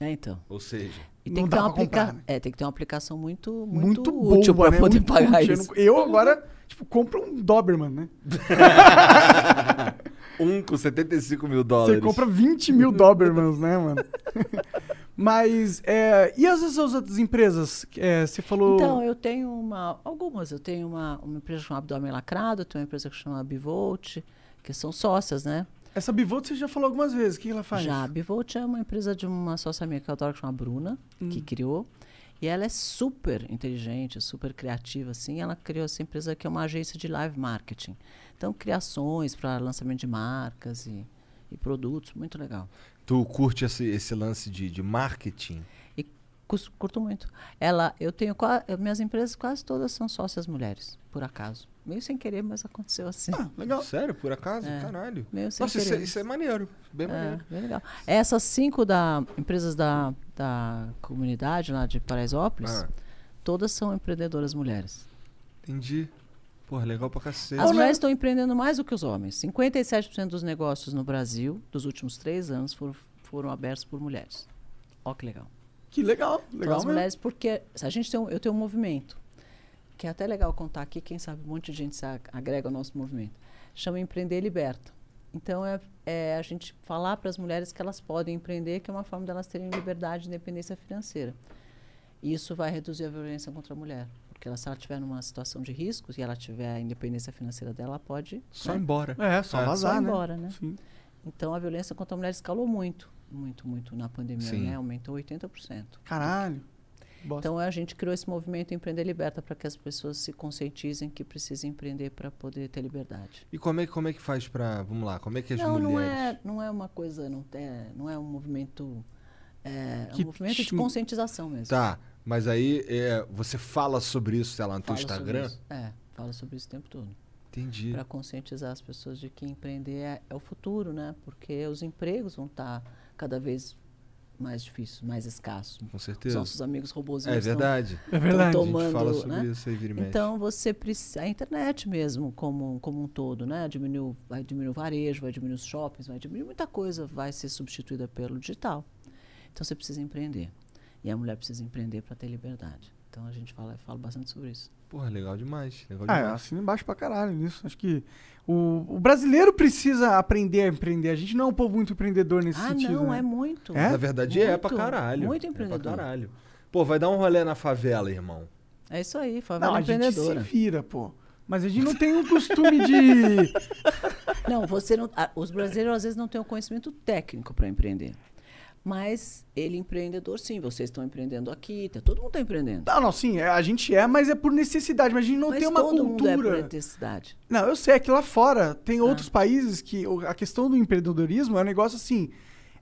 É, então. Ou seja, e tem, não que dá pra comprar, né? Tem que ter uma aplicação muito boa, útil para poder pagar útil. Isso. Eu agora, compro um Doberman, né? Com $75,000. Você compra 20 mil Dobermans, né, mano? Mas, e as outras empresas? Você falou... Então, eu tenho algumas. Eu tenho uma empresa chamada Abdômen Lacrado, eu tenho uma empresa que chama Bivolt, que são sócias, né? Essa Bivolt você já falou algumas vezes, o que ela faz? Já, a Bivolt é uma empresa de uma sócia minha que eu adoro, que chama Bruna, que criou. E ela é super inteligente, super criativa, assim. Ela criou essa empresa que é uma agência de live marketing. Então, criações para lançamento de marcas e produtos, muito legal. Tu curte esse lance de marketing? E curto muito. Minhas empresas quase todas são sócias mulheres, por acaso. Meio sem querer, mas aconteceu assim. Ah, legal. Sério? Por acaso? Caralho. Meio sem querer. Nossa, isso é maneiro. Bem maneiro. Bem legal. Essas 5 empresas da comunidade lá de Paraisópolis, todas são empreendedoras mulheres. Entendi. Porra, legal pra cacete. As mulheres estão empreendendo mais do que os homens. 57% dos negócios no Brasil, dos últimos 3 anos, foram abertos por mulheres. Ó, que legal. Que legal. Legal então, as mulheres, porque eu tenho um movimento, que é até legal contar aqui, quem sabe um monte de gente se agrega ao nosso movimento, chama Empreender Liberta. Então, é a gente falar para as mulheres que elas podem empreender, que é uma forma delas terem liberdade e independência financeira. E isso vai reduzir a violência contra a mulher. Porque se ela estiver numa situação de risco, e ela tiver a independência financeira dela, ela pode... Só embora. Só vazar, né? Só embora, né? Sim. Então, a violência contra a mulher escalou muito, muito, muito na pandemia, né? Aumentou 80%. Caralho! Bosta. Então, a gente criou esse movimento Empreender Liberta para que as pessoas se conscientizem que precisam empreender para poder ter liberdade. E como é que faz para... Vamos lá, como é que as mulheres... Não é uma coisa... Não é um movimento... É um movimento de conscientização mesmo. Tá, mas aí você fala sobre isso, sei lá, no teu Instagram? Fala sobre isso o tempo todo. Entendi. Para conscientizar as pessoas de que empreender é o futuro, né? Porque os empregos vão estar cada vez... mais difícil, mais escasso. Com certeza. Os nossos amigos robozinhos estão tomando, a gente fala sobre isso aí, vira e mexe. Então, você precisa... A internet mesmo, como um todo, né? Vai diminuir o varejo, vai diminuir os shoppings, vai diminuir muita coisa, vai ser substituída pelo digital. Então, você precisa empreender. E a mulher precisa empreender para ter liberdade. Então, a gente fala bastante sobre isso. Porra, legal demais. Eu assino embaixo pra caralho nisso. Acho que o brasileiro precisa aprender a empreender. A gente não é um povo muito empreendedor nesse sentido. Não, né? É muito. Na verdade, muito, é pra caralho. Muito empreendedor. É pra caralho. Pô, vai dar um rolê na favela, irmão. É isso aí, favela empreendedora. A gente se vira, pô. Mas a gente não tem o costume de... Os brasileiros às vezes não têm o conhecimento técnico pra empreender. Mas ele empreendedor, sim. Vocês estão empreendendo aqui, todo mundo está empreendendo. Não, não, sim, a gente é, mas é por necessidade. Mas a gente não tem uma cultura. Mas todo mundo é por necessidade. Não, eu sei, é que lá fora tem outros países que a questão do empreendedorismo é um negócio assim...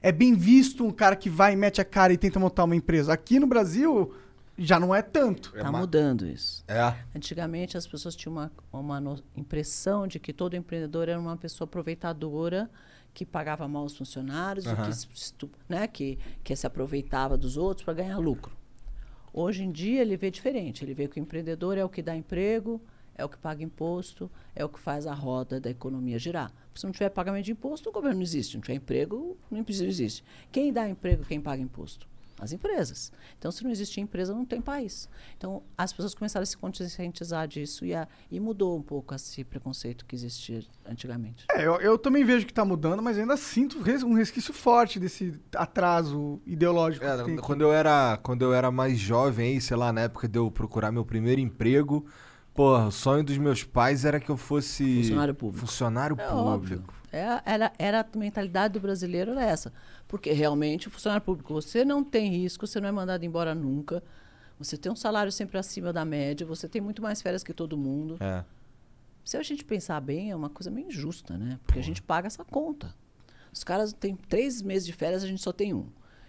É bem visto um cara que vai e mete a cara e tenta montar uma empresa. Aqui no Brasil, já não é tanto. Está mudando isso. É. Antigamente, as pessoas tinham uma impressão de que todo empreendedor era uma pessoa aproveitadora... que pagava mal os funcionários, que se aproveitava dos outros para ganhar lucro. Hoje em dia ele vê diferente, ele vê que o empreendedor é o que dá emprego, é o que paga imposto, é o que faz a roda da economia girar. Se não tiver pagamento de imposto, o governo não existe, não tiver emprego, não existe. Quem dá emprego, quem paga imposto? As empresas. Então, se não existe empresa, não tem país. Então, as pessoas começaram a se conscientizar disso e mudou um pouco esse preconceito que existia antigamente. É, eu também vejo que está mudando, mas ainda sinto um resquício forte desse atraso ideológico. É, quando eu era mais jovem, aí, sei lá, na época de eu procurar meu primeiro emprego, o sonho dos meus pais era que eu fosse... Funcionário público. Era a mentalidade do brasileiro era essa. Porque realmente o funcionário público, você não tem risco, você não é mandado embora nunca, você tem um salário sempre acima da média, você tem muito mais férias que todo mundo. É. Se a gente pensar bem, é uma coisa meio injusta, né? Porque a gente paga essa conta. Os caras têm 3 meses de férias, a gente só tem um.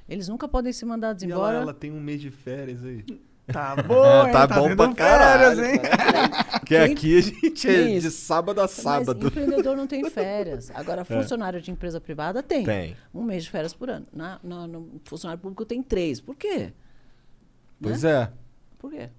Eles nunca podem ser mandados embora. Ela tem 1 mês de férias aí. Tá bom, tá bom pra caralho, hein? Porque aqui a gente é de sábado a sábado. Mas empreendedor não tem férias. Agora, funcionário de empresa privada tem. 1 mês de férias por ano. No funcionário público tem 3. Por quê? Pois é. Por quê?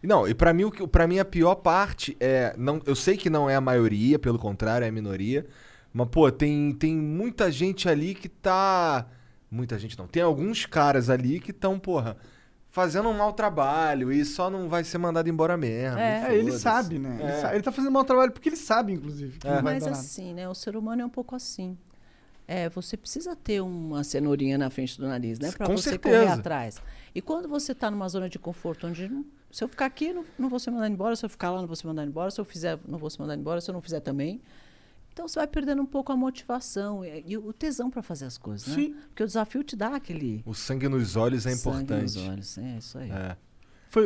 Não, e pra mim a pior parte é... eu sei que não é a maioria, pelo contrário, é a minoria. Mas, tem muita gente ali que tá... Muita gente não. Tem alguns caras ali que estão, fazendo um mau trabalho e só não vai ser mandado embora mesmo. Ele sabe, né? É. Ele tá fazendo mau trabalho porque ele sabe, inclusive. Que não vai dar nada. Assim, né? O ser humano é um pouco assim. Você precisa ter uma cenourinha na frente do nariz, né? Pra você correr atrás. E quando você tá numa zona de conforto, onde se eu ficar aqui, não vou ser mandado embora. Se eu ficar lá, não vou ser mandado embora. Se eu fizer, não vou ser mandado embora. Se eu não fizer também... Então, você vai perdendo um pouco a motivação e o tesão para fazer as coisas, né? Sim. Porque o desafio te dá aquele... O sangue nos olhos é importante. Sangue nos olhos, é isso aí. É.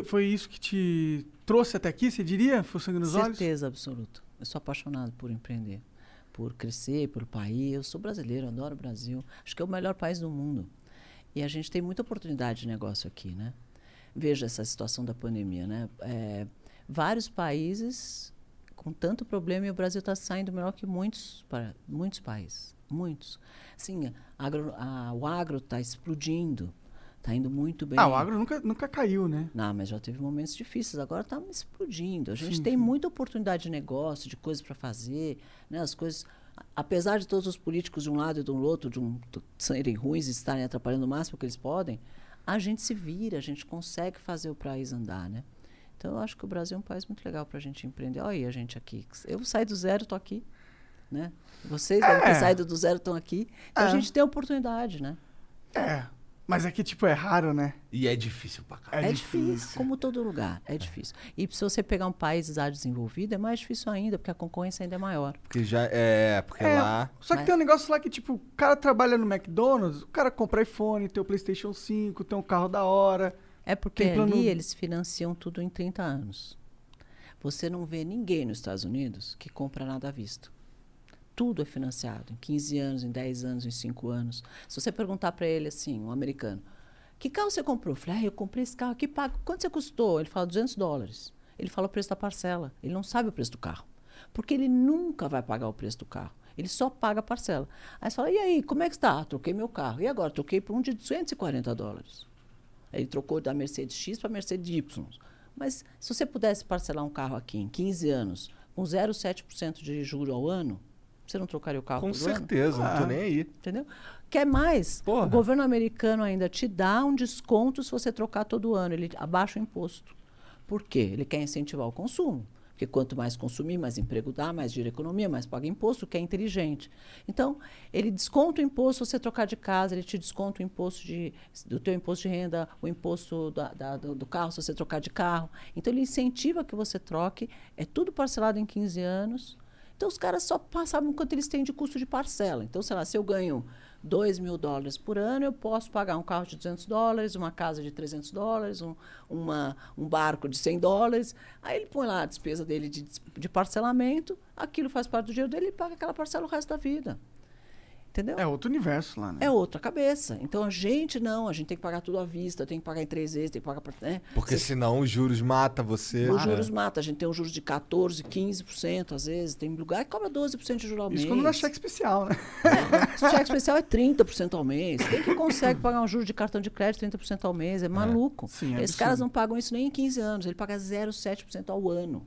Foi isso que te trouxe até aqui, você diria? Foi o sangue nos olhos? Certeza absoluta. Eu sou apaixonado por empreender, por crescer, pelo país. Eu sou brasileiro, adoro o Brasil. Acho que é o melhor país do mundo. E a gente tem muita oportunidade de negócio aqui, né? Veja essa situação da pandemia, né? Vários países... com tanto problema, e o Brasil está saindo melhor que muitos países. Muitos. Sim, o agro está explodindo, está indo muito bem. O agro nunca caiu, né? Não, mas já teve momentos difíceis, agora está explodindo. A gente tem muita oportunidade de negócio, de coisas para fazer, né? As coisas, apesar de todos os políticos de um lado e do outro serem ruins e estarem atrapalhando o máximo que eles podem, a gente se vira, a gente consegue fazer o país andar, né? Então, eu acho que o Brasil é um país muito legal para a gente empreender. Olha aí a gente aqui. Eu saí do zero, estou aqui. Né? Vocês devem ter saído do zero, estão aqui. Então, a gente tem a oportunidade, né? Mas aqui, é raro, né? E é difícil pra caralho. É difícil, como todo lugar. É difícil. E se você pegar um país já desenvolvido, é mais difícil ainda, porque a concorrência ainda é maior. Porque já é... Porque lá... Só que tem um negócio lá que, o cara trabalha no McDonald's, o cara compra iPhone, tem o PlayStation 5, tem um carro da hora... É porque ali eles financiam tudo em 30 anos. Você não vê ninguém nos Estados Unidos que compra nada à vista. Tudo é financiado em 15 anos, em 10 anos, em 5 anos. Se você perguntar para ele assim, um americano, que carro você comprou? Eu falei, eu comprei esse carro aqui, pago. Quanto você custou? Ele fala $200. Ele fala o preço da parcela. Ele não sabe o preço do carro. Porque ele nunca vai pagar o preço do carro. Ele só paga a parcela. Aí você fala, e aí, como é que está? Troquei meu carro. E agora? Troquei por um de $240. Ele trocou da Mercedes X para a Mercedes Y. Mas se você pudesse parcelar um carro aqui em 15 anos, com 0,7% de juros ao ano, você não trocaria o carro por ano? Com certeza, não estou nem aí. Entendeu? Quer mais? Porra. O governo americano ainda te dá um desconto se você trocar todo ano. Ele abaixa o imposto. Por quê? Ele quer incentivar o consumo. Porque quanto mais consumir, mais emprego dá, mais gira a economia, mais paga imposto, o que é inteligente. Então, ele desconta o imposto se você trocar de casa, ele te desconta o imposto do teu imposto de renda, o imposto do carro se você trocar de carro. Então, ele incentiva que você troque, é tudo parcelado em 15 anos. Então, os caras só passavam quanto eles têm de custo de parcela. Então, sei lá, se eu ganho $2.000 por ano, eu posso pagar um carro de $200, uma casa de $300, um barco de $100. Aí ele põe lá a despesa dele de parcelamento, aquilo faz parte do dinheiro dele, ele paga aquela parcela o resto da vida. Entendeu? É outro universo lá, né? É outra cabeça. Então, a gente tem que pagar tudo à vista, tem que pagar em 3 vezes, tem que pagar... Né? Porque senão os juros matam você. Os juros matam. A gente tem um juros de 14%, 15%, às vezes. Tem lugar que cobra 12% de juros ao mês. Isso quando dá cheque especial, né? É, cheque especial é 30% ao mês. Quem que consegue pagar um juros de cartão de crédito 30% ao mês? É maluco. Sim, é. Esses absurdo. Caras não pagam isso nem em 15 anos. Ele paga 0,7% ao ano.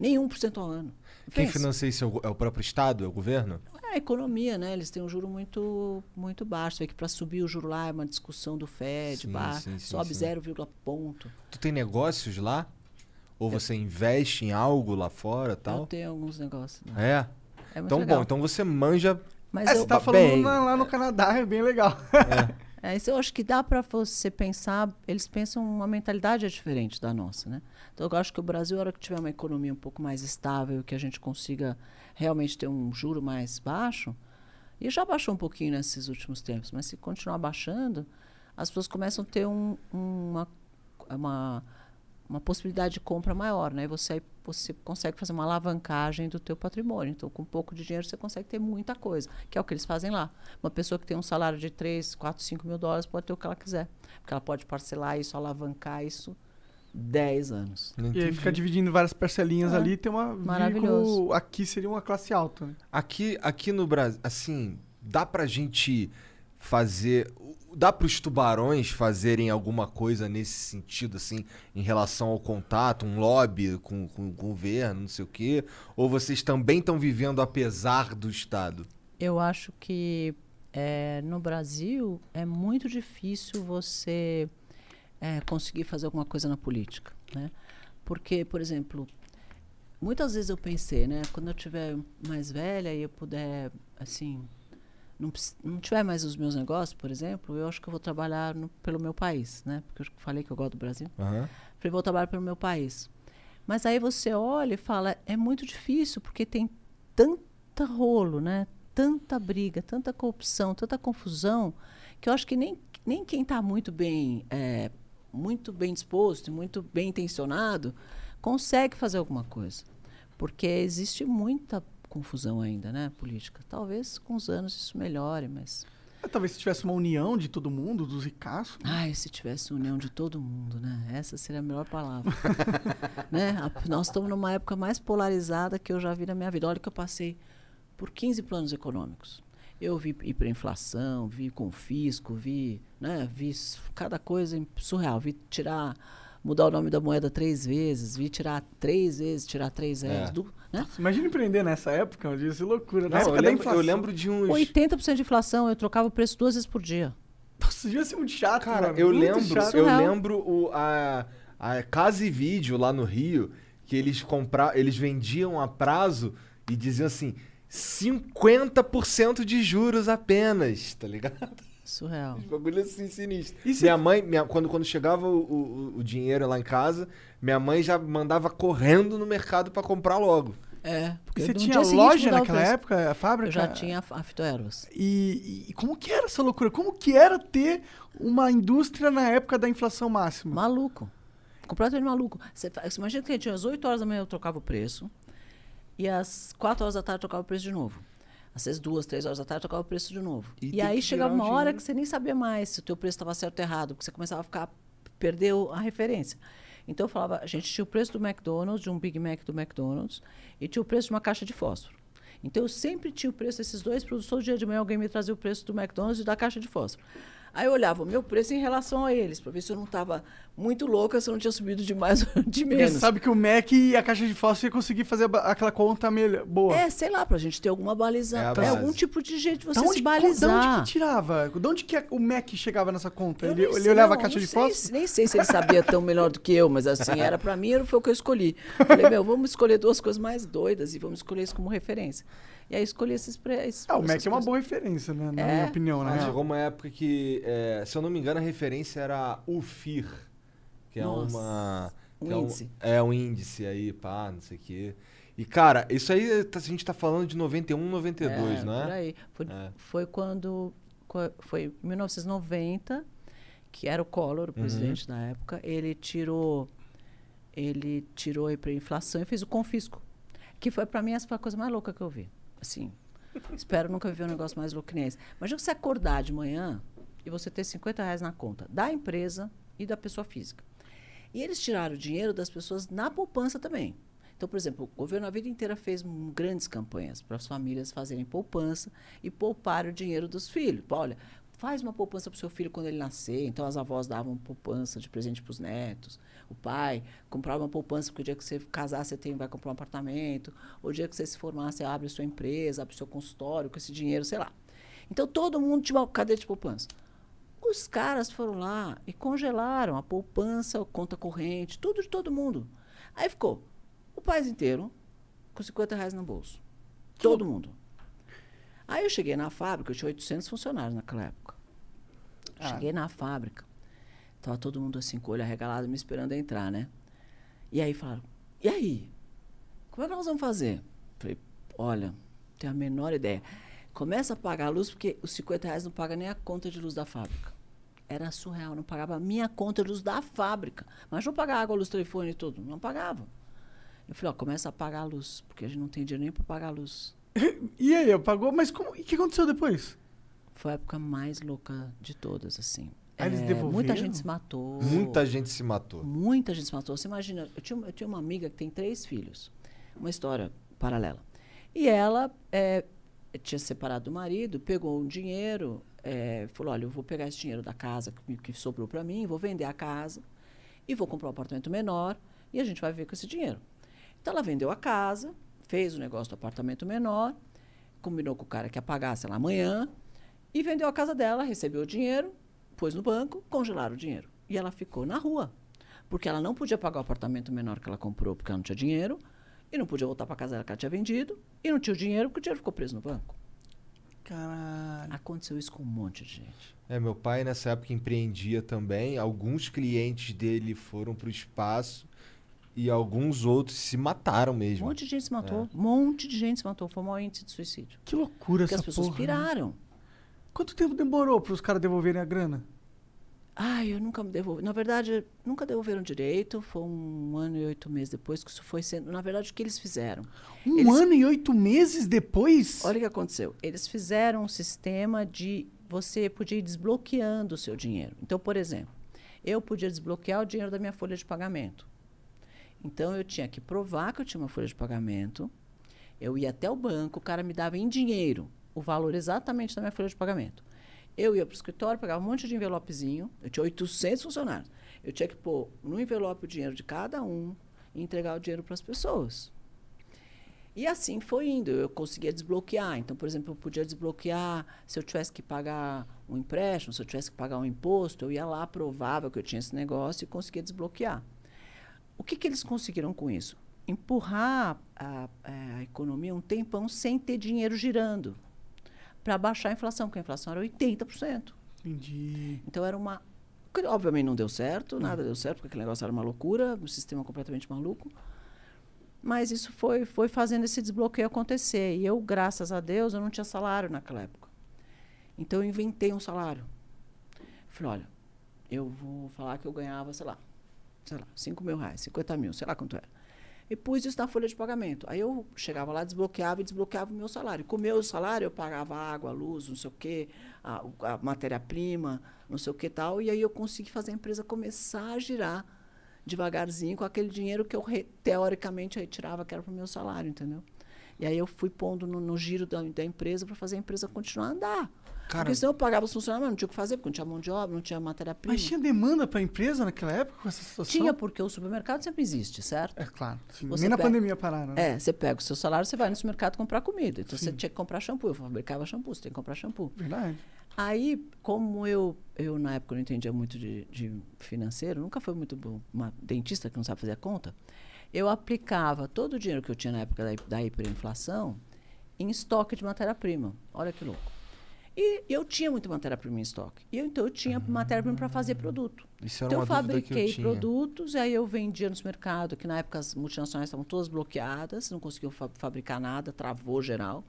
Nem 1% ao ano. Quem financia isso é o próprio Estado, é o governo? É a economia, né? Eles têm um juro muito, muito baixo. É que para subir o juro lá é uma discussão do Fed, sobe 0, ponto. Tu tem negócios lá? Ou você investe em algo lá fora e tal? Eu tenho alguns negócios. Né? É muito então, legal. Bom, então você manja... Mas você está falando lá no Canadá, é bem legal. É. Isso eu acho que dá para você pensar... Eles pensam uma mentalidade diferente da nossa, né? Então, eu acho que o Brasil, na hora que tiver uma economia um pouco mais estável, que a gente consiga realmente ter um juro mais baixo, e já baixou um pouquinho nesses últimos tempos, mas se continuar baixando, as pessoas começam a ter uma possibilidade de compra maior, né? E você consegue fazer uma alavancagem do teu patrimônio. Então, com pouco de dinheiro, você consegue ter muita coisa, que é o que eles fazem lá. Uma pessoa que tem um salário de $3, $4, $5 mil pode ter o que ela quiser, porque ela pode parcelar isso, alavancar isso, 10 anos. E aí fica dividindo várias parcelinhas ali e tem uma... Maravilhoso. Aqui seria uma classe alta. Né? Aqui no Brasil, assim, dá pra gente fazer... Dá pros tubarões fazerem alguma coisa nesse sentido, assim, em relação ao contato, um lobby com o governo, não sei o quê? Ou vocês também estão vivendo apesar do Estado? Eu acho que no Brasil é muito difícil você... conseguir fazer alguma coisa na política, né? Porque, por exemplo, muitas vezes eu pensei, né? Quando eu tiver mais velha e eu puder, assim, não tiver mais os meus negócios, por exemplo, eu acho que eu vou trabalhar pelo meu país, né? Porque eu falei que eu gosto do Brasil. Uhum. Falei, vou trabalhar pelo meu país. Mas aí você olha e fala, é muito difícil porque tem tanta rolo, né? Tanta briga, tanta corrupção, tanta confusão, que eu acho que nem quem está muito bem disposto, muito bem intencionado, consegue fazer alguma coisa. Porque existe muita confusão ainda, né, política. Talvez com os anos isso melhore, mas... Talvez se tivesse uma união de todo mundo, dos ricaços. Né? Ai, se tivesse união de todo mundo, né? Essa seria a melhor palavra. Né? Nós estamos numa época mais polarizada que eu já vi na minha vida. Olha que eu passei por 15 planos econômicos. Eu vi hiperinflação, vi confisco, vi cada coisa surreal. Vi mudar o nome da moeda 3 vezes, vi tirar 3 zeros. Né? Imagina empreender nessa época, eu disse loucura. Não, eu lembro de uns... 80% de inflação, eu trocava o preço 2 vezes por dia. Nossa, devia ser muito chato, cara. Mano, eu lembro a Casa e Vídeo lá no Rio, que eles vendiam a prazo e diziam assim... 50% de juros apenas, tá ligado? Surreal. Um bagulho assim sinistro. Minha mãe, quando chegava o dinheiro lá em casa, minha mãe já mandava correndo no mercado pra comprar logo. É. Porque você tinha loja naquela época, a fábrica? Eu já tinha a Fitoervas. E como que era essa loucura? Como que era ter uma indústria na época da inflação máxima? Maluco. Completamente maluco. Você imagina que tinha às 8 horas da manhã eu trocava o preço. E às 4 horas da tarde trocava o preço de novo. Às vezes 2, 3 horas da tarde trocava o preço de novo. E aí chegava uma hora que você nem sabia mais se o teu preço estava certo ou errado, porque você começava a perder a referência. Então eu falava, a gente tinha o preço do McDonald's, de um Big Mac do McDonald's, e tinha o preço de uma caixa de fósforo. Então eu sempre tinha o preço desses 2 produtos. Todo dia de manhã alguém me trazia o preço do McDonald's e da caixa de fósforo. Aí eu olhava o meu preço em relação a eles, para ver se eu não estava muito louca, se eu não tinha subido de mais ou de menos. Você sabe que o Mac e a caixa de fósforo ia conseguir fazer aquela conta melhor, boa. Sei lá, para a gente ter alguma balização. É algum tipo de jeito de você se balizar. De onde que tirava? De onde que o Mac chegava nessa conta? Ele olhava a caixa de fósforo? Nem sei se ele sabia tão melhor do que eu, mas assim, era para mim, era foi o que eu escolhi. Falei, vamos escolher 2 coisas mais doidas e vamos escolher isso como referência. E aí escolhi esses preços. O Mac é uma boa referência, né? Na minha opinião, né? Chegou uma época que, se eu não me engano, a referência era o FIR, que é um índice aí, não sei o quê. E, cara, isso aí a gente tá falando de 91, 92, né? Por aí. Foi quando... Foi em 1990, que era o Collor, o presidente na época, ele tirou aí para inflação e fez o confisco. Que foi, para mim, essa foi a coisa mais louca que eu vi. Assim, espero nunca viver um negócio mais louco que nem esse. Imagina você acordar de manhã e você ter R$50 na conta da empresa e da pessoa física. E eles tiraram o dinheiro das pessoas na poupança também. Então, por exemplo, o governo a vida inteira fez grandes campanhas para as famílias fazerem poupança e poupar o dinheiro dos filhos. Olha, faz uma poupança para o seu filho quando ele nascer. Então, as avós davam poupança de presente para os netos. O pai comprava uma poupança porque o dia que você casar, você vai comprar um apartamento. Ou o dia que você se formar, você abre a sua empresa, abre o seu consultório com esse dinheiro, sei lá. Então, todo mundo tinha uma cadeia de poupança. Os caras foram lá e congelaram a poupança, a conta corrente, tudo de todo mundo. Aí ficou... O país inteiro, com R$50 no bolso. Todo mundo. Aí eu cheguei na fábrica, eu tinha 800 funcionários naquela época. Cheguei na fábrica, tava todo mundo assim, com o olho arregalado, me esperando entrar, né? E aí falaram, e aí? Como é que nós vamos fazer? Falei, olha, não tenho a menor ideia. Começa a pagar a luz, porque os R$50 não pagam nem a conta de luz da fábrica. Era surreal, não pagava a minha conta de luz da fábrica. Mas não pagava água, luz, telefone e tudo, não pagava. Eu falei, ó, começa a pagar a luz, porque a gente não tem dinheiro nem para pagar a luz. E aí, apagou? Mas o que aconteceu depois? Foi a época mais louca de todas, assim. Eles devolveram? Muita gente se matou. Você imagina, eu tinha uma amiga que tem 3 filhos. Uma história paralela. E ela tinha separado do marido, pegou um dinheiro, falou, olha, eu vou pegar esse dinheiro da casa que sobrou para mim, vou vender a casa e vou comprar um apartamento menor e a gente vai viver com esse dinheiro. Então, ela vendeu a casa, fez o negócio do apartamento menor, combinou com o cara que ia pagar, sei lá, amanhã, e vendeu a casa dela, recebeu o dinheiro, pôs no banco, congelaram o dinheiro. E ela ficou na rua, porque ela não podia pagar o apartamento menor que ela comprou, porque ela não tinha dinheiro, e não podia voltar para a casa dela que ela tinha vendido, e não tinha o dinheiro, porque o dinheiro ficou preso no banco. Caralho. Aconteceu isso com um monte de gente. Meu pai, nessa época, empreendia também. Alguns clientes dele foram para o espaço, e alguns outros se mataram mesmo. Um monte de gente se matou. Um monte de gente se matou. Foi o maior índice de suicídio. Que loucura essa porra. Porque as pessoas piraram. Né? Quanto tempo demorou para os caras devolverem a grana? Eu nunca me devolvi. Na verdade, nunca devolveram direito. Foi 1 ano e 8 meses depois que isso foi sendo... Na verdade, o que eles fizeram? 1 ano e 8 meses depois? Olha o que aconteceu. Eles fizeram um sistema de... Você podia ir desbloqueando o seu dinheiro. Então, por exemplo, eu podia desbloquear o dinheiro da minha folha de pagamento. Então, eu tinha que provar que eu tinha uma folha de pagamento, eu ia até o banco, o cara me dava em dinheiro o valor exatamente da minha folha de pagamento. Eu ia para o escritório, pegava um monte de envelopezinho, eu tinha 800 funcionários, eu tinha que pôr no envelope o dinheiro de cada um e entregar o dinheiro para as pessoas. E assim foi indo, eu conseguia desbloquear. Então, por exemplo, eu podia desbloquear se eu tivesse que pagar um empréstimo, se eu tivesse que pagar um imposto, eu ia lá, provava que eu tinha esse negócio e conseguia desbloquear. O que eles conseguiram com isso? Empurrar a economia um tempão sem ter dinheiro girando para baixar a inflação, porque a inflação era 80%. Entendi. Então, era uma... Obviamente, não deu certo, nada deu certo, porque aquele negócio era uma loucura, um sistema completamente maluco. Mas isso foi fazendo esse desbloqueio acontecer. E eu, graças a Deus, eu não tinha salário naquela época. Então, eu inventei um salário. Falei, olha, eu vou falar que eu ganhava, sei lá, R$5.000, R$50.000, sei lá quanto era. E pus isso na folha de pagamento. Aí eu chegava lá, desbloqueava o meu salário. Com o meu salário, eu pagava água, luz, não sei o quê, a matéria-prima, não sei o que tal, e aí eu consegui fazer a empresa começar a girar devagarzinho com aquele dinheiro que eu, teoricamente, retirava, que era para o meu salário, entendeu? E aí eu fui pondo no giro da empresa para fazer a empresa continuar a andar. Cara, porque senão eu pagava os funcionários, mas não tinha o que fazer, porque não tinha mão de obra, não tinha matéria-prima. Mas tinha demanda para a empresa naquela época com essa situação? Tinha, porque o supermercado sempre existe, certo? É claro. Nem na pandemia pararam. Né? Você pega o seu salário, você vai no supermercado comprar comida. Então, sim, você tinha que comprar shampoo. Eu fabricava shampoo, você tem que comprar shampoo. Verdade. Aí, como eu na época não entendia muito de financeiro, nunca foi muito bom, uma dentista que não sabe fazer a conta, eu aplicava todo o dinheiro que eu tinha na época da hiperinflação em estoque de matéria-prima. Olha que louco. E eu tinha muita matéria-prima em estoque. Então, eu tinha matéria-prima para fazer produto. Isso era então, eu fabriquei produtos, aí eu vendia no supermercado, que na época as multinacionais estavam todas bloqueadas, não conseguiam fabricar nada, travou geral.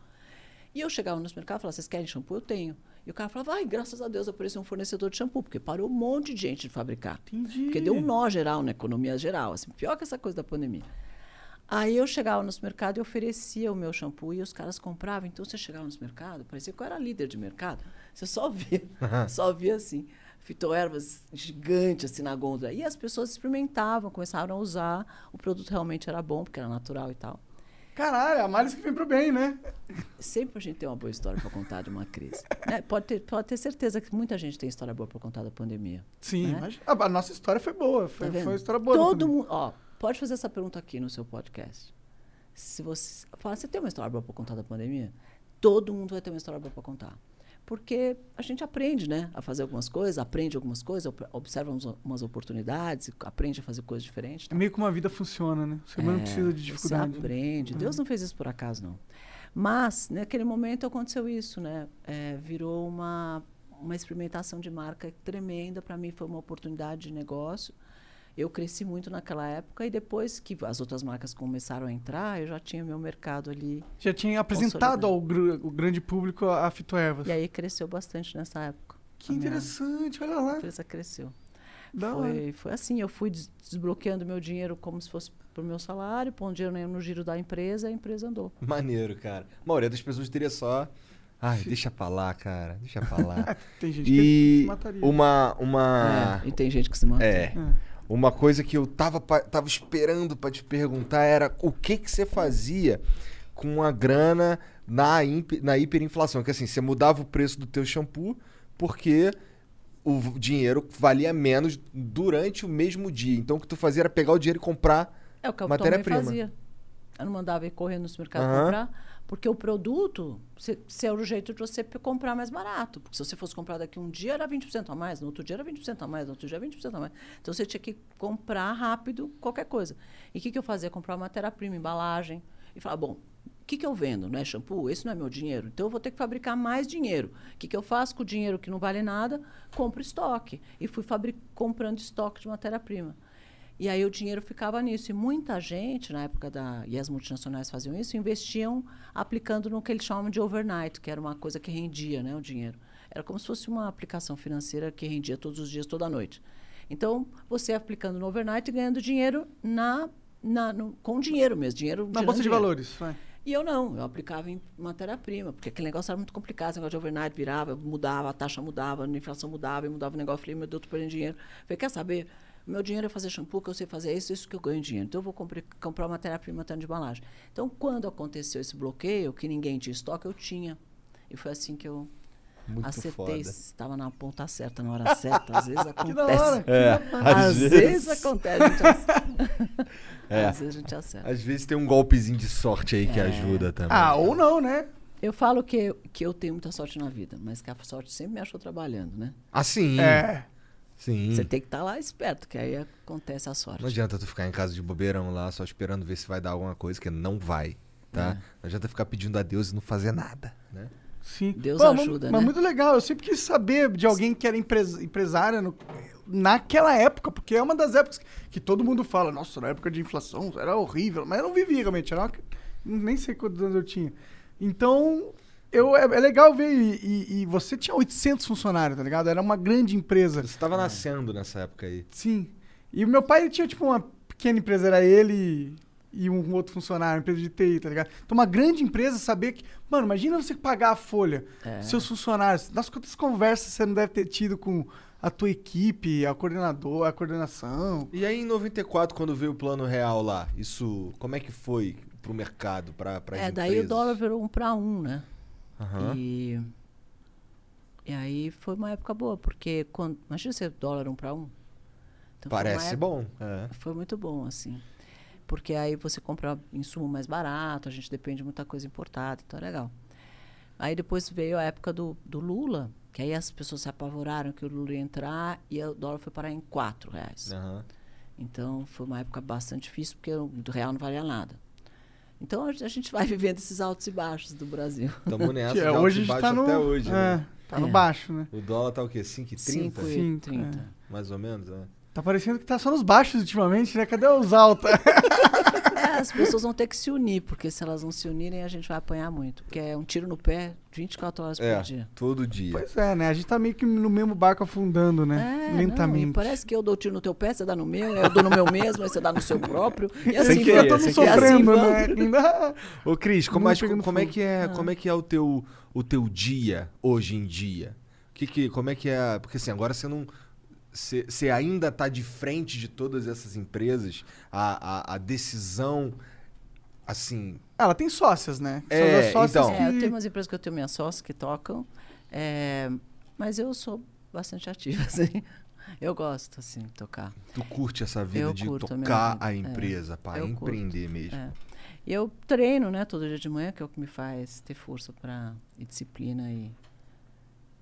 E eu chegava no supermercado e falava, vocês querem shampoo? Eu tenho. E o cara falava, ai, graças a Deus, apareceu um fornecedor de shampoo, porque parou um monte de gente de fabricar. Entendi. Porque deu um nó geral na economia geral, assim, pior que essa coisa da pandemia. Aí eu chegava no supermercado e oferecia o meu shampoo e os caras compravam. Então, você chegava no supermercado, parecia que eu era líder de mercado. Você só via assim, fitoervas gigante assim na gôndola. E as pessoas experimentavam, começaram a usar. O produto realmente era bom, porque era natural e tal. Caralho, é a análise que vem pro bem, né? Sempre a gente tem uma boa história para contar de uma crise. Né? Pode ter certeza que muita gente tem história boa para contar da pandemia. Sim, né? Mas a nossa história foi boa. Foi uma história boa. Todo mundo... Ó, pode fazer essa pergunta aqui no seu podcast. Se você fala, você tem uma história boa para contar da pandemia? Todo mundo vai ter uma história boa para contar. Porque a gente aprende, né? A fazer algumas coisas, observa umas oportunidades, aprende a fazer coisas diferentes. Tá? É meio que uma vida funciona, né? Você não precisa de dificuldade. Você aprende. Né? Deus não fez isso por acaso, não. Mas, naquele momento, aconteceu isso, né? Virou uma experimentação de marca tremenda. Para mim, foi uma oportunidade de negócio. Eu cresci muito naquela época e depois que as outras marcas começaram a entrar, eu já tinha meu mercado ali. Já tinha apresentado ao grande público a Fitoervas. E aí cresceu bastante nessa época. Que interessante, olha lá. A empresa cresceu. Foi assim, eu fui desbloqueando meu dinheiro como se fosse pro meu salário, pondo dinheiro no giro da empresa e a empresa andou. Maneiro, cara. A maioria das pessoas teria só... Ai, deixa pra lá, cara. Deixa pra lá. Tem gente que se mataria. E tem gente que se mata. Uma coisa que eu tava esperando para te perguntar era o que você fazia com a grana na hiperinflação. Que assim, você mudava o preço do teu shampoo porque o dinheiro valia menos durante o mesmo dia. Então o que tu fazia era pegar o dinheiro e comprar matéria-prima. Fazia. Eu não mandava ir correndo no supermercado comprar, porque o produto era o jeito de você comprar mais barato. Porque se você fosse comprar daqui um dia, era 20% a mais, no outro dia era 20% a mais, no outro dia era 20% a mais. Então, você tinha que comprar rápido qualquer coisa. E o que eu fazia? Comprar matéria-prima, embalagem. E falar, bom, o que eu vendo? Não é shampoo? Esse não é meu dinheiro. Então, eu vou ter que fabricar mais dinheiro. O que eu faço com o dinheiro que não vale nada? Compro estoque. E fui comprando estoque de matéria-prima. E aí o dinheiro ficava nisso. E muita gente, na época e as multinacionais faziam isso, investiam aplicando no que eles chamam de overnight, que era uma coisa que rendia, né, o dinheiro. Era como se fosse uma aplicação financeira que rendia todos os dias, toda noite. Então, você aplicando no overnight e ganhando dinheiro com dinheiro mesmo. Na bolsa de valores, vai. E eu não, eu aplicava em matéria-prima, porque aquele negócio era muito complicado, esse negócio de overnight virava, mudava, a taxa mudava, a inflação mudava, e mudava o negócio. Eu falei, meu Deus, tô perdendo dinheiro. Eu falei, quer saber... Meu dinheiro é fazer shampoo, que eu sei fazer isso que eu ganho dinheiro. Então, eu vou comprar matéria-prima tanto de embalagem. Então, quando aconteceu esse bloqueio, que ninguém tinha estoque, eu tinha. E foi assim que eu acertei. Estava na ponta certa, na hora certa. Às vezes acontece. Que da hora. Às vezes acontece. Às vezes a gente acerta. Às vezes tem um golpezinho de sorte aí que ajuda também. Ou não, né? Eu falo que eu tenho muita sorte na vida, mas que a sorte sempre me achou trabalhando, né? Assim. Sim. Você tem que estar lá esperto, que aí acontece a sorte. Não adianta tu ficar em casa de bobeirão lá, só esperando ver se vai dar alguma coisa, que não vai, tá? Não adianta ficar pedindo a Deus e não fazer nada, né? Sim. Deus ajuda, né? Mas muito legal, eu sempre quis saber de alguém que era empresária naquela época, porque é uma das épocas que todo mundo fala, nossa, na época de inflação era horrível, mas eu não vivi realmente, nem sei quantos anos eu tinha. Então... É legal ver, e você tinha 800 funcionários, tá ligado? Era uma grande empresa. Você estava nascendo nessa época aí. Sim. E o meu pai ele tinha, tipo, uma pequena empresa, era ele e um outro funcionário, uma empresa de TI, tá ligado? Então, uma grande empresa, saber que... Mano, imagina você pagar a folha, seus funcionários. Nossa, quantas conversas você não deve ter tido com a tua equipe, a coordenação. E aí, em 94, quando veio o Plano Real lá, isso... Como é que foi pro mercado, para as empresas? Daí o dólar virou 1:1, né? Uhum. E aí foi uma época boa, porque imagina ser dólar 1:1. Então parece bom. Foi muito bom, assim. Porque aí você compra insumo mais barato, a gente depende de muita coisa importada, então é legal. Aí depois veio a época do Lula, que aí as pessoas se apavoraram que o Lula ia entrar e o dólar foi parar em R$4. Uhum. Então foi uma época bastante difícil, porque o real não valia nada. Então, a gente vai vivendo esses altos e baixos do Brasil. Estamos nessa, hoje a gente está até hoje. Né? Tá no baixo, né? O dólar tá o quê? 5,30? 5,30. É. Mais ou menos, né? Tá parecendo que tá só nos baixos ultimamente, né? Cadê os altos? As pessoas vão ter que se unir, porque se elas não se unirem, a gente vai apanhar muito. Porque é um tiro no pé 24 horas por dia. Todo dia. Pois é, né? A gente tá meio que no mesmo barco afundando, né? É, lentamente. Não, parece que eu dou tiro no teu pé, você dá no meu, eu dou no meu mesmo, aí você dá no seu próprio. E assim que eu tô sofrendo, assim, né? Ô, Cris, como é que é o teu dia hoje em dia? Como é que é? Porque assim, agora você não... Você ainda está de frente de todas essas empresas, a decisão, assim... Ela tem sócias, né? São as sócias então... eu tenho umas empresas que eu tenho minhas sócias que tocam, mas eu sou bastante ativa, assim. Eu gosto, assim, de tocar. Tu curte essa vida de tocar a empresa, para empreender mesmo. É. E eu treino, né, todo dia de manhã, que é o que me faz ter força e disciplina e...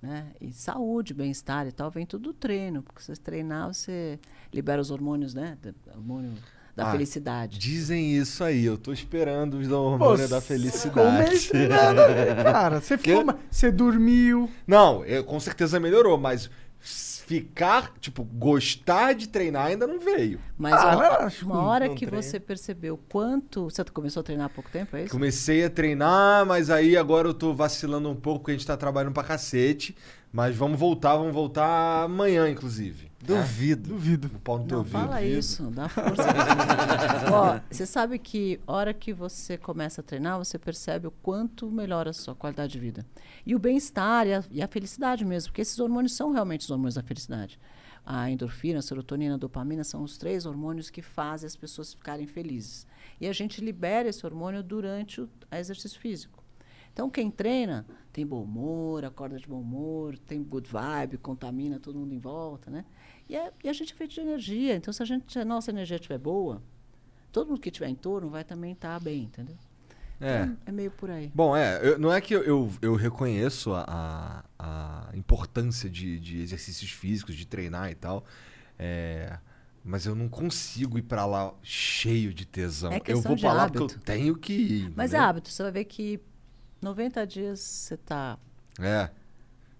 Né? E saúde, bem-estar e tal, vem tudo do treino. Porque se você treinar, você libera os hormônios, né? Hormônio da felicidade. Dizem isso aí, eu tô esperando os hormônios da felicidade. Cara, você dormiu. Não, com certeza melhorou, mas ficar, gostar de treinar ainda não veio. Mas você percebeu quanto... Você começou a treinar há pouco tempo, é isso? Comecei a treinar, mas aí agora eu tô vacilando um pouco, porque a gente tá trabalhando pra cacete. Mas vamos voltar amanhã, inclusive. Duvido. O pau no teu ouvido. Fala isso, dá força. Ó, você sabe que hora que você começa a treinar, você percebe o quanto melhora a sua qualidade de vida. E o bem-estar e a felicidade mesmo, porque esses hormônios são realmente os hormônios da felicidade. A endorfina, a serotonina, a dopamina são os 3 hormônios que fazem as pessoas ficarem felizes. E a gente libera esse hormônio durante o exercício físico. Então, quem treina tem bom humor, acorda de bom humor, tem good vibe, contamina todo mundo em volta, né? E a gente é feito de energia. Então, se a nossa energia estiver boa, todo mundo que estiver em torno vai também estar bem, entendeu? É. Então, é meio por aí. Bom, não é que eu reconheço a importância de exercícios físicos, de treinar e tal, mas eu não consigo ir pra lá cheio de tesão. Eu vou pra lá porque eu tenho que ir. Mas é hábito, você vai ver que 90 dias você tá...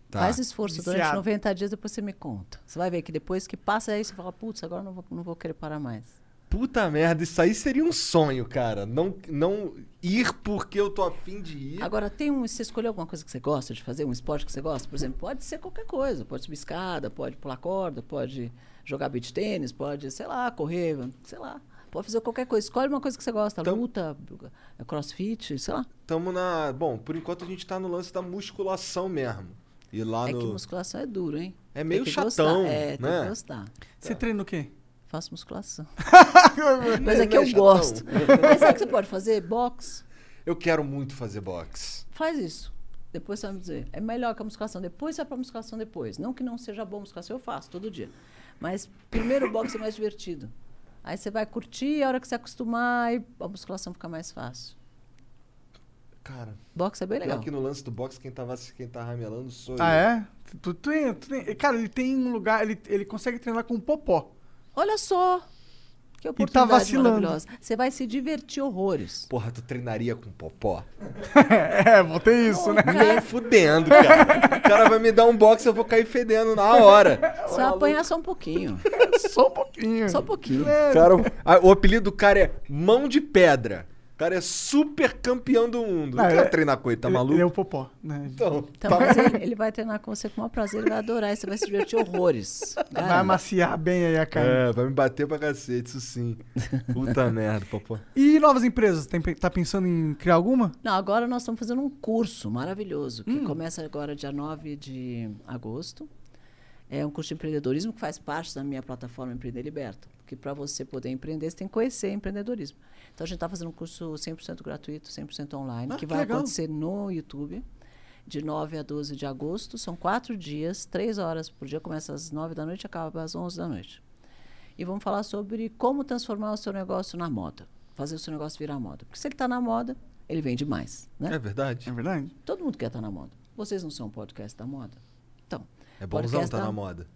Faz esforço durante 90 dias, depois você me conta. Você vai ver que depois que passa aí, você fala, putz, agora não vou querer parar mais. Puta merda, isso aí seria um sonho, cara. Não ir porque eu tô afim de ir. Agora, você escolheu alguma coisa que você gosta de fazer? Um esporte que você gosta? Por exemplo, pode ser qualquer coisa. Pode subir escada, pode pular corda, pode jogar beach tênis, pode, sei lá, correr, sei lá. Pode fazer qualquer coisa. Escolhe uma coisa que você gosta. Luta, crossfit, sei lá. Bom, por enquanto a gente tá no lance da musculação mesmo. E lá que musculação é duro, hein? É meio chatão, gostar. É, né? Tem que gostar. Você treina o quê? Faço musculação. Mas é que eu gosto. Mas sabe o que você pode fazer? Boxe. Eu quero muito fazer boxe. Faz isso. Depois você vai me dizer. É melhor que a musculação. Depois você vai pra musculação depois. Não que não seja bom musculação. Eu faço todo dia. Mas primeiro o boxe é mais divertido. Aí você vai curtir, a hora que você acostumar, aí a musculação fica mais fácil. Cara... Boxe é bem legal. Aqui no lance do boxe, quem tá ramelando sou eu. Ah, é? Tu, cara, ele tem um lugar... Ele consegue treinar com o Popó. Olha só! Que oportunidade maravilhosa. Você vai se divertir horrores. Porra, tu treinaria com o Popó? Botei isso, né? Nem fudendo, cara. O cara vai me dar um boxe, eu vou cair fedendo na hora. Você vai apanhar só um pouquinho. Só um pouquinho. É. Cara, o apelido do cara é Mão de Pedra. O cara é super campeão do mundo. Não quer treinar com ele, tá maluco? Ele é o Popó, né? Então mas ele vai treinar com você com o maior prazer, ele vai adorar, e você vai se divertir horrores. Caramba. Vai amaciar bem aí a cara. Vai me bater pra cacete, isso sim. Puta merda, Popó. E novas empresas? Tá pensando em criar alguma? Não, agora nós estamos fazendo um curso maravilhoso, que começa agora dia 9 de agosto. É um curso de empreendedorismo que faz parte da minha plataforma Empreender Liberta. Porque para você poder empreender, você tem que conhecer empreendedorismo. Então, a gente está fazendo um curso 100% gratuito, 100% online, que vai acontecer no YouTube, de 9 a 12 de agosto. São 4 dias, 3 horas por dia. Começa às 9 da noite e acaba às 11 da noite. E vamos falar sobre como transformar o seu negócio na moda. Fazer o seu negócio virar moda. Porque se ele está na moda, ele vende mais, né? É verdade. Todo mundo quer estar na moda. Vocês não são um podcast da moda? Então... É bonzão estar na moda.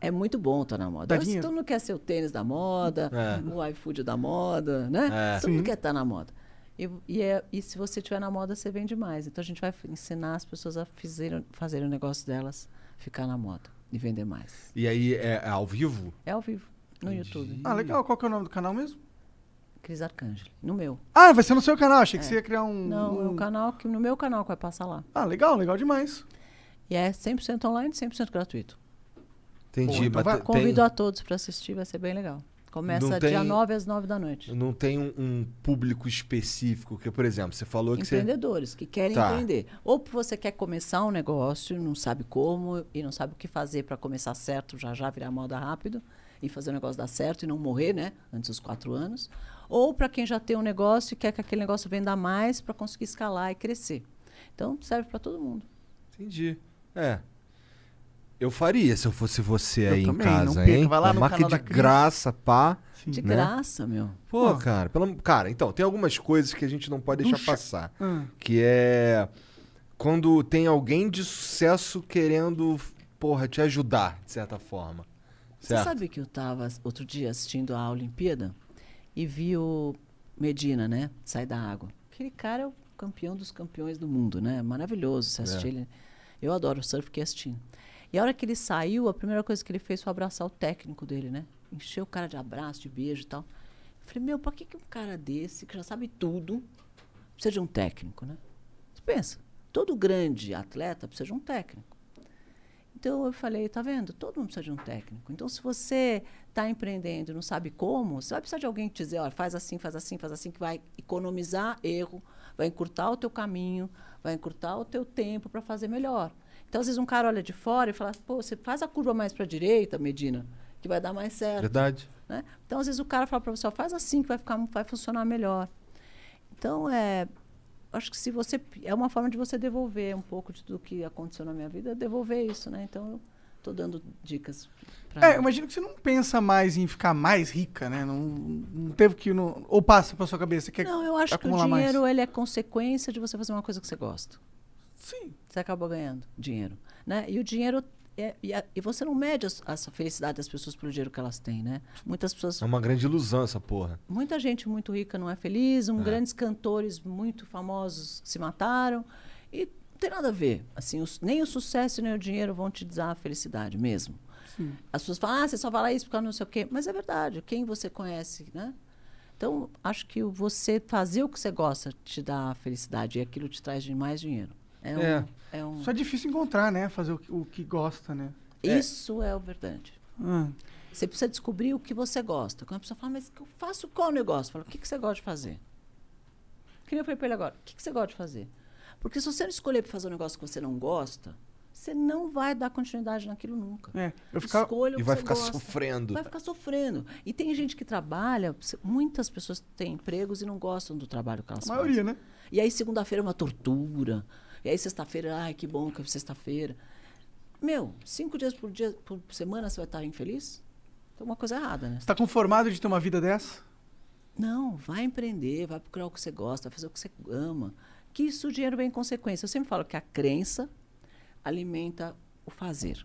É muito bom estar na moda. Se tu não quer ser o tênis da moda, o iFood da moda, né? Tu não quer estar na moda. E se você estiver na moda, você vende mais. Então, a gente vai ensinar as pessoas a fazerem o negócio delas ficar na moda e vender mais. E aí, é ao vivo? É ao vivo, no YouTube. Ah, legal. Qual que é o nome do canal mesmo? Cris Arcangeli, no meu. Ah, vai ser no seu canal? Achei que você ia criar um... Não, é um canal que, no meu canal que vai passar lá. Ah, legal, legal demais. E é 100% online, 100% gratuito. Entendi. Pô, então convido a todos para assistir, vai ser bem legal. Começa dia 9 às 9 da noite. Não tem um público específico, que, por exemplo, você falou que empreendedores que querem empreender. Ou você quer começar um negócio, não sabe como e não sabe o que fazer para começar certo, já virar moda rápido e fazer o negócio dar certo e não morrer, né? Antes dos 4 anos. Ou para quem já tem um negócio e quer que aquele negócio venda mais para conseguir escalar e crescer. Então, serve para todo mundo. Entendi. É. Eu faria se eu fosse você aí também, em casa, hein? Vai lá no canal da Cris. Graça, pá. Sim. De graça, meu. Pô, cara. Cara, então, tem algumas coisas que a gente não pode deixar passar. Que é quando tem alguém de sucesso querendo, te ajudar, de certa forma. Certo? Você sabe que eu tava outro dia assistindo a Olimpíada e vi o Medina, né? Sai da água. Aquele cara é o campeão dos campeões do mundo, né? Maravilhoso você assistir ele. Eu adoro o surf, fiquei assistindo. E a hora que ele saiu, a primeira coisa que ele fez foi abraçar o técnico dele, né? Encheu o cara de abraço, de beijo e tal. Eu falei, meu, pra que um cara desse, que já sabe tudo, precisa de um técnico, né? Você pensa, todo grande atleta precisa de um técnico. Então eu falei, tá vendo? Todo mundo precisa de um técnico. Então se você tá empreendendo e não sabe como, você vai precisar de alguém que te dizer, olha, faz assim, que vai economizar erro, vai encurtar o teu caminho, vai encurtar o teu tempo para fazer melhor. Então, às vezes, um cara olha de fora e fala, pô, você faz a curva mais para a direita, Medina, que vai dar mais certo. Verdade. Né? Então, às vezes, o cara fala para você, faz assim que vai funcionar melhor. Então, acho que se você... É uma forma de você devolver um pouco de tudo que aconteceu na minha vida, devolver isso, né? Então, eu estou dando dicas. Eu imagino que você não pensa mais em ficar mais rica, né? Não teve que... Não, ou passa para sua cabeça, você quer acumular mais. Não, eu acho que o dinheiro ele é consequência de você fazer uma coisa que você gosta. Sim. Você acaba ganhando dinheiro, né? E o dinheiro... E você não mede a felicidade das pessoas pelo dinheiro que elas têm, né? Muitas pessoas... É uma grande ilusão essa porra. Muita gente muito rica não é feliz. Grandes cantores muito famosos se mataram. E não tem nada a ver. Assim, nem o sucesso nem o dinheiro vão te dar a felicidade mesmo. Sim. As pessoas falam, você só fala isso porque não sei o quê. Mas é verdade. Quem você conhece, né? Então, acho que você fazer o que você gosta te dá felicidade. E aquilo te traz mais dinheiro. Só é difícil encontrar, né? Fazer o que gosta, né? Isso é o verdade. Você precisa descobrir o que você gosta. Quando a pessoa fala, mas eu faço qual negócio? Eu falo, o que você gosta de fazer? Que nem eu falei pra ele agora, o que você gosta de fazer? Porque se você não escolher para fazer um negócio que você não gosta, você não vai dar continuidade naquilo nunca. Escolha o que você gosta. E vai ficar sofrendo. Vai ficar sofrendo. E tem gente que trabalha, muitas pessoas têm empregos e não gostam do trabalho que elas fazem. A maioria, né? E aí segunda-feira é uma tortura. E aí, sexta-feira, ai, que bom que é sexta-feira. Meu, 5 dias por semana você vai estar infeliz? Então, uma coisa errada, né? Você está conformado de ter uma vida dessa? Não, vai empreender, vai procurar o que você gosta, vai fazer o que você ama. Que isso o dinheiro vem em consequência. Eu sempre falo que a crença alimenta o fazer.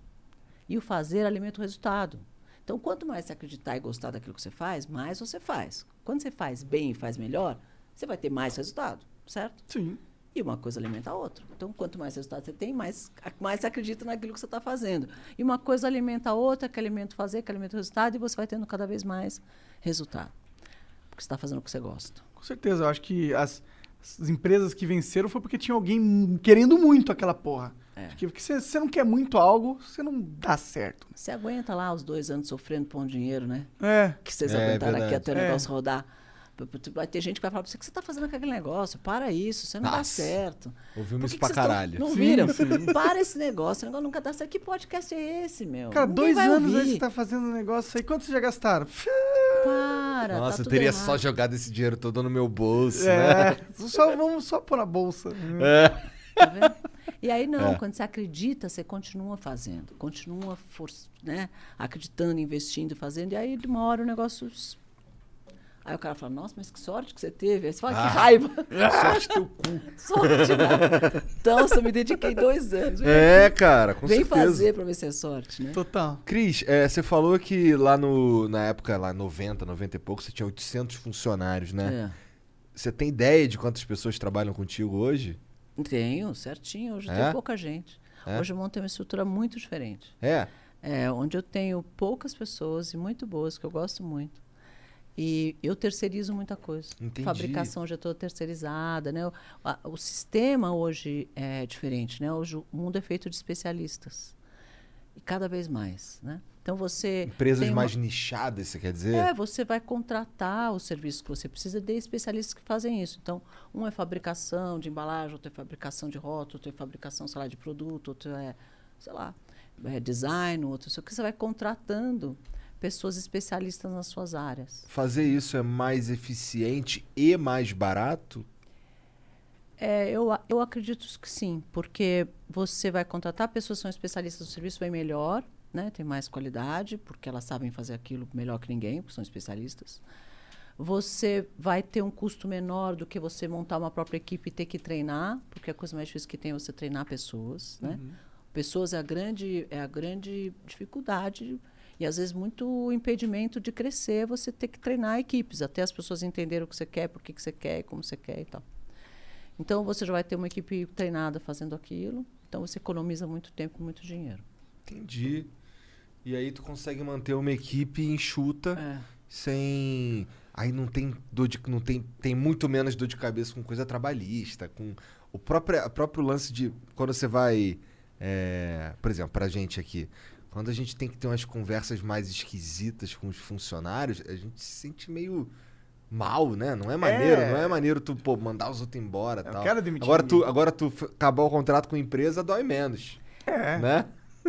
E o fazer alimenta o resultado. Então, quanto mais você acreditar e gostar daquilo que você faz, mais você faz. Quando você faz bem e faz melhor, você vai ter mais resultado, certo? Sim. E uma coisa alimenta a outra. Então, quanto mais resultado você tem, mais você acredita naquilo que você está fazendo. E uma coisa alimenta a outra, que alimenta o fazer, que alimenta o resultado, e você vai tendo cada vez mais resultado. Porque você está fazendo o que você gosta. Com certeza. Eu acho que as empresas que venceram foi porque tinha alguém querendo muito aquela porra. Porque se você não quer muito algo, você não dá certo. Você aguenta lá os 2 anos sofrendo por um dinheiro, né? Que vocês aguentaram aqui até o negócio rodar. Vai ter gente que vai falar pra você, o que você tá fazendo com aquele negócio? Para isso, você não dá certo. Ouvimos isso pra caralho. Não viram? Para esse negócio, o negócio nunca dá certo. Que podcast é esse, meu? Cara, 2 anos aí você tá fazendo um negócio aí. Quanto vocês já gastaram? Para, nossa, tá eu teria errado. Só jogado esse dinheiro todo no meu bolso, né? Vamos só pôr na bolsa. Tá vendo? E aí não, quando você acredita, você continua fazendo. Continua acreditando, investindo, fazendo. E aí de uma hora o negócio... Aí o cara fala, nossa, mas que sorte que você teve. Aí você fala, que raiva. Sorte teu cu. Sorte, né? Então, eu me dediquei 2 anos. Cara, com certeza. Vem fazer pra ver se é sorte, né? Total. Cris, você falou que lá na época, lá 90 e pouco, você tinha 800 funcionários, né? Você tem ideia de quantas pessoas trabalham contigo hoje? Tenho, certinho. Hoje tem pouca gente. É? Hoje eu montei uma estrutura muito diferente. É? É, onde eu tenho poucas pessoas e muito boas, que eu gosto muito. E eu terceirizo muita coisa. Entendi. Fabricação hoje é toda terceirizada, né? O sistema hoje é diferente, né? Hoje o mundo é feito de especialistas. E cada vez mais, né? Então você... Empresas mais nichadas, você quer dizer? É, você vai contratar o serviço que você precisa de especialistas que fazem isso. Então, um é fabricação de embalagem, outro é fabricação de rótulo, outro é fabricação, sei lá, de produto, outro é, sei lá, é design, outro... Só que você vai contratando pessoas especialistas nas suas áreas. Fazer isso é mais eficiente e mais barato? É, eu acredito que sim, porque você vai contratar pessoas que são especialistas do serviço bem melhor, né? Tem mais qualidade, porque elas sabem fazer aquilo melhor que ninguém, porque são especialistas. Você vai ter um custo menor do que você montar uma própria equipe e ter que treinar, porque a coisa mais difícil que tem é você treinar pessoas, né? Uhum. Pessoas é a grande dificuldade e, às vezes, muito impedimento de crescer, você ter que treinar equipes, até as pessoas entenderem o que você quer, por que você quer, como você quer e tal. Então, você já vai ter uma equipe treinada fazendo aquilo, então você economiza muito tempo e muito dinheiro. Entendi. E aí tu consegue manter uma equipe enxuta, sem... Aí não tem dor de... não tem... tem muito menos dor de cabeça com coisa trabalhista, com o próprio lance de... Quando você vai... Por exemplo, pra gente aqui, quando a gente tem que ter umas conversas mais esquisitas com os funcionários, a gente se sente meio... mal, né? Não é maneiro, não é maneiro tu, pô, mandar os outros embora e tal. Quero demitir agora tu acabar o contrato com a empresa, dói menos. É. Né?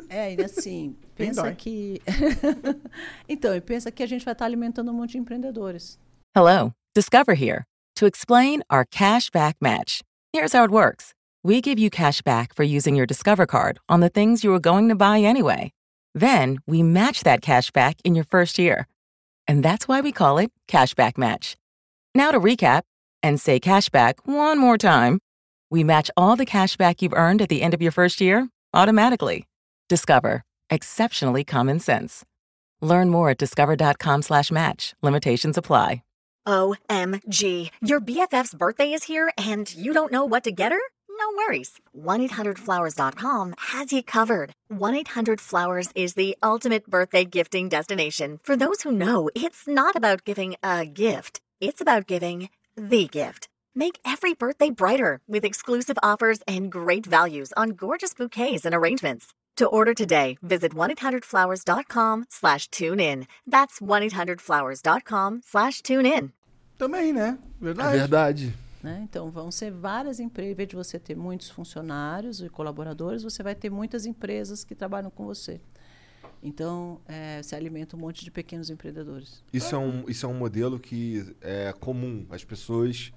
É, e assim, pensa que... Então, e pensa que a gente vai estar alimentando um monte de empreendedores. Hello, Discover here to explain our cash back match. Here's how it works. We give you cash back for using your Discover card on the things you were going to buy anyway. Then we match that cash back in your first year. And that's why we call it Cashback Match. Now to recap and say cashback one more time. We match all the cashback you've earned at the end of your first year automatically. Discover. Exceptionally common sense. Learn more at discover.com/match. Limitations apply. OMG. Your BFF's birthday is here and you don't know what to get her? No worries. 1-800-Flowers.com has you covered. 1-800-Flowers is the ultimate birthday gifting destination. For those who know, it's not about giving a gift. It's about giving the gift. Make every birthday brighter with exclusive offers and great values on gorgeous bouquets and arrangements. To order today, visit 1-800-Flowers.com/tune in. That's 1-800-Flowers.com/tune in. Também, né? Verdade. É verdade. Né? Então, vão ser várias empresas. Em vez de você ter muitos funcionários e colaboradores, você vai ter muitas empresas que trabalham com você. Então, você alimenta um monte de pequenos empreendedores. Isso é um modelo que é comum. As pessoas...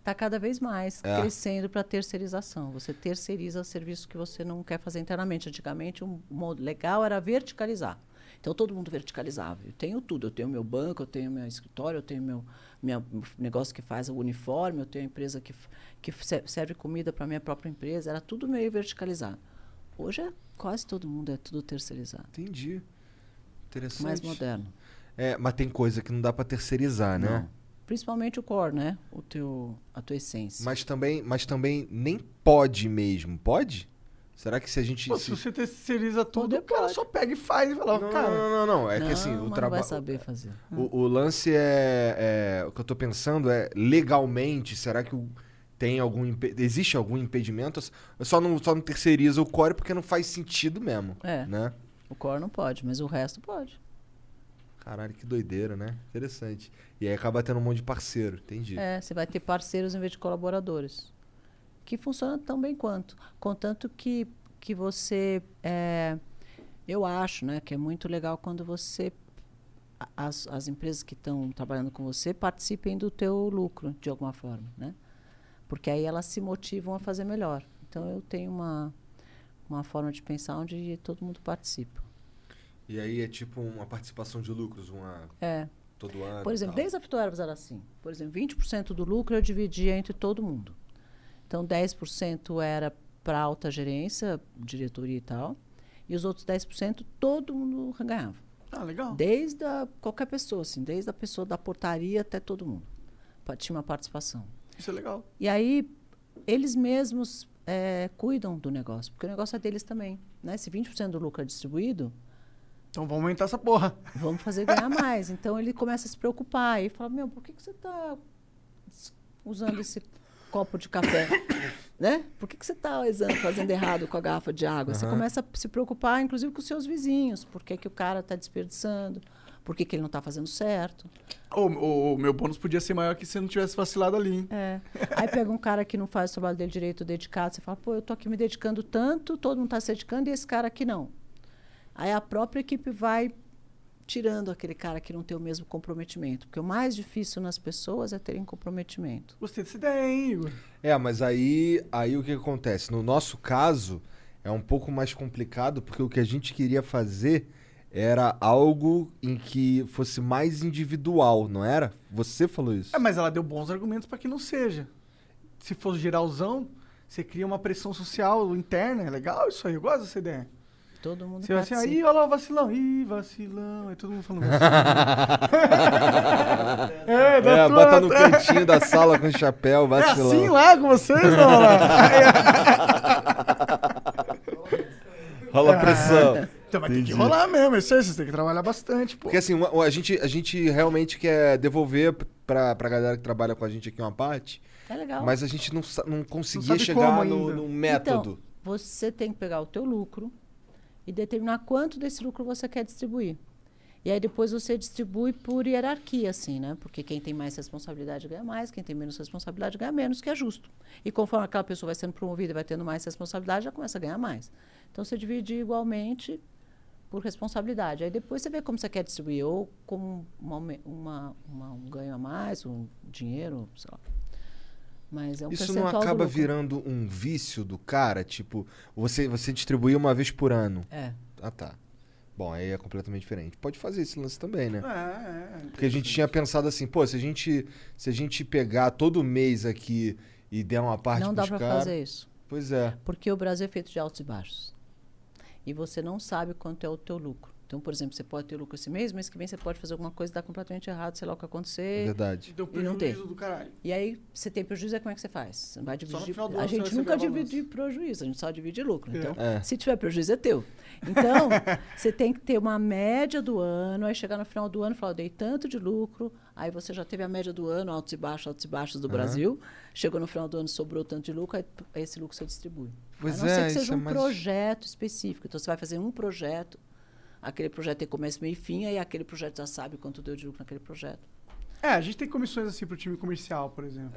Está cada vez mais crescendo para terceirização. Você terceiriza serviços que você não quer fazer internamente. Antigamente, o modo legal era verticalizar. Então, todo mundo verticalizava. Eu tenho tudo. Eu tenho meu banco, eu tenho meu escritório, eu tenho meu negócio que faz o uniforme, eu tenho a empresa que serve comida para a minha própria empresa. Era tudo meio verticalizado. Hoje, quase todo mundo é tudo terceirizado. Entendi. Interessante. Mais moderno. É, mas tem coisa que não dá para terceirizar, né? Não. Principalmente o core, né? A tua essência. Mas também nem pode mesmo. Pode? Será que se a gente... Pô, se você terceiriza tudo, o cara só pega e faz e fala... Não. É não, que assim, o trabalho... Não vai saber fazer. O lance é... O que eu tô pensando é, legalmente, será que tem algum... Existe algum impedimento? Só não terceiriza o core porque não faz sentido mesmo, né? O core não pode, mas o resto pode. Caralho, que doideira, né? Interessante. E aí acaba tendo um monte de parceiro, entendi. É, você vai ter parceiros em vez de colaboradores. Que funciona tão bem quanto. Contanto que você... eu acho, né, que é muito legal quando você... As empresas que estão trabalhando com você participem do teu lucro, de alguma forma. Né? Porque aí elas se motivam a fazer melhor. Então, eu tenho uma forma de pensar onde todo mundo participa. E aí é tipo uma participação de lucros, todo ano? Por exemplo, desde a Fitoervas era assim. Por exemplo, 20% do lucro eu dividia entre todo mundo. Então, 10% era para alta gerência, diretoria e tal. E os outros 10% todo mundo ganhava. Ah, legal. Desde qualquer pessoa, assim. Desde a pessoa da portaria até todo mundo. tinha uma participação. Isso é legal. E aí, eles mesmos cuidam do negócio, porque o negócio é deles também, né? Se 20% do lucro é distribuído... Então, vamos aumentar essa porra. Vamos fazer ganhar mais. Então, ele começa a se preocupar e fala, meu, por que você está usando esse copo de café? Né? Por que você está fazendo errado com a garrafa de água? Uhum. Você começa a se preocupar, inclusive, com os seus vizinhos. Por que que o cara está desperdiçando? Por que que ele não está fazendo certo? O meu bônus podia ser maior que se eu não tivesse vacilado ali, hein? É. Aí pega um cara que não faz o trabalho dele direito, dedicado. Você fala, pô, eu estou aqui me dedicando tanto, todo mundo está se dedicando e esse cara aqui não. Aí a própria equipe vai tirando aquele cara que não tem o mesmo comprometimento. Porque o mais difícil nas pessoas é terem comprometimento. Gostei dessa ideia, hein, Igor? É, mas aí o que acontece? No nosso caso, é um pouco mais complicado, porque o que a gente queria fazer era algo em que fosse mais individual, não era? Você falou isso. É, mas ela deu bons argumentos para que não seja. Se for geralzão, você cria uma pressão social interna. É legal isso aí, eu gosto dessa ideia. Todo mundo você participa. Assim, aí, olha lá o vacilão. Ih, vacilão. Aí todo mundo falando vacilão. Bota no cantinho da sala com o chapéu, vacilão. É assim lá com vocês, rola a pressão. Então, mas tem que rolar mesmo. Isso aí, vocês têm que trabalhar bastante, pô. Porque assim, a gente realmente quer devolver pra galera que trabalha com a gente aqui uma parte. É legal. Mas a gente não conseguia chegar no método. Então, você tem que pegar o teu lucro e determinar quanto desse lucro você quer distribuir. E aí depois você distribui por hierarquia, assim, né? Porque quem tem mais responsabilidade ganha mais, quem tem menos responsabilidade ganha menos, que é justo. E conforme aquela pessoa vai sendo promovida, vai tendo mais responsabilidade, já começa a ganhar mais. Então você divide igualmente por responsabilidade. Aí depois você vê como você quer distribuir, ou com um ganho a mais, um dinheiro, sei lá. Mas é um isso não acaba virando um vício do cara? Tipo, você distribuir uma vez por ano. É. Ah, tá. Bom, aí é completamente diferente. Pode fazer esse lance também, né? Porque a gente tinha pensado assim, pô, se a gente pegar todo mês aqui e der uma parte não dá pra fazer isso. Pois é. Porque o Brasil é feito de altos e baixos. E você não sabe quanto é o teu lucro. Então, por exemplo, você pode ter lucro esse mês, mês que vem você pode fazer alguma coisa e dar completamente errado, sei lá o que acontecer. Verdade. Deu prejuízo do caralho. E aí, você tem prejuízo, é como é que você faz? Você vai dividir. A gente nunca divide prejuízo, a gente só divide lucro. Então, se tiver prejuízo, é teu. Então, você tem que ter uma média do ano, aí chegar no final do ano e falar, eu dei tanto de lucro, aí você já teve a média do ano, altos e baixos do Brasil, chegou no final do ano, sobrou tanto de lucro, aí esse lucro você distribui. Pois a não ser que seja projeto específico. Então, você vai fazer um projeto, aquele projeto tem começo, meio e fim, aí aquele projeto já sabe quanto deu de lucro naquele projeto. É, a gente tem comissões assim pro time comercial, por exemplo.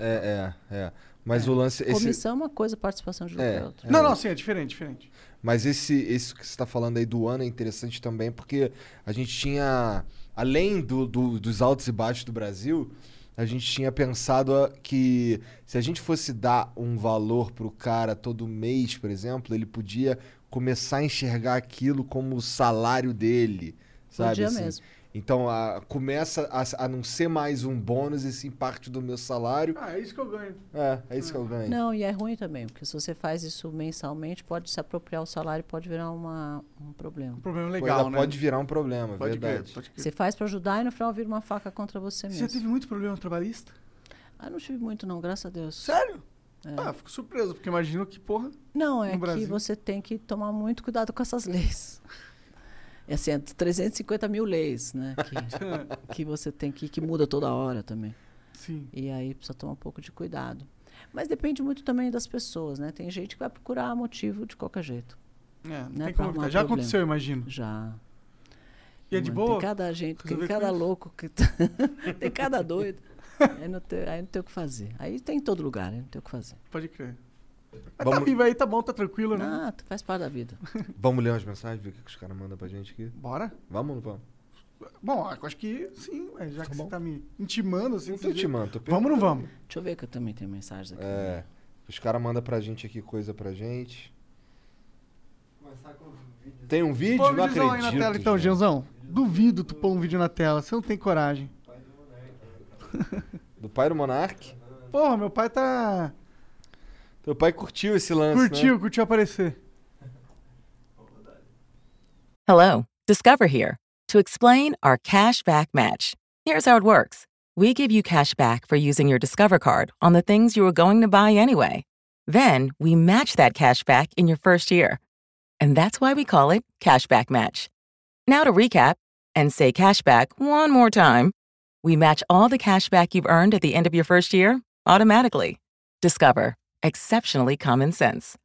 Mas o lance... Comissão é uma coisa, participação de lucro é outra. Não, sim, é diferente. Mas esse que você está falando aí do ano é interessante também, porque a gente tinha, além dos altos e baixos do Brasil, a gente tinha pensado que se a gente fosse dar um valor pro cara todo mês, por exemplo, ele podia começar a enxergar aquilo como o salário dele, sabe? Podia assim mesmo. Então, começa a não ser mais um bônus, e sim parte do meu salário. Ah, é isso que eu ganho. É isso que eu ganho. Não, e é ruim também, porque se você faz isso mensalmente, pode se apropriar o salário, pode virar um problema. Um problema legal, né? Pode virar um problema, pode verdade. Pode você faz para ajudar e no final vira uma faca contra você mesmo. Você já teve muito problema trabalhista? Ah, não tive muito não, graças a Deus. Sério? É. Ah, fico surpreso, porque imagino que, porra... Não, é que você tem que tomar muito cuidado com essas leis. É assim, 350 mil leis, né? Que você tem que muda toda hora também. Sim. E aí precisa tomar um pouco de cuidado. Mas depende muito também das pessoas, né? Tem gente que vai procurar motivo de qualquer jeito. É, não tem como. Já aconteceu, imagino. Já. E é de boa? Tem cada gente, tem cada louco, tem cada doido. Aí não tem o que fazer. Aí tem em todo lugar, não tem o que fazer. Pode crer. Mas tá vivo aí, tá bom, tá tranquilo, né? Ah, faz parte da vida. Vamos ler umas mensagens, ver o que os caras mandam pra gente aqui? Bora. Vamos ou não vamos? Bom, acho que sim, já que você tá me intimando assim. Não tô intimando, tô perguntando. Vamos ou não vamos? Deixa eu ver que eu também tenho mensagens aqui. É, os caras mandam pra gente aqui coisa pra gente. Começar com vídeos. Tem um vídeo? Não acredito. Põe um vídeo aí na tela então, Gianzão. Duvido tu pôr um vídeo na tela, você não tem coragem. Do pai do Monark? Porra, meu pai tá... Teu pai curtiu esse lance, né? Curtiu aparecer. Hello, Discover here to explain our cash back match. Here's how it works. we give you cash back for using your Discover card on the things you were going to buy anyway. Then we match that cash back in your first year. And that's why we call it Cashback Match. Now to recap and say cashback one more time. We match all the cashback you've earned at the end of your first year automatically. Discover. Exceptionally common sense.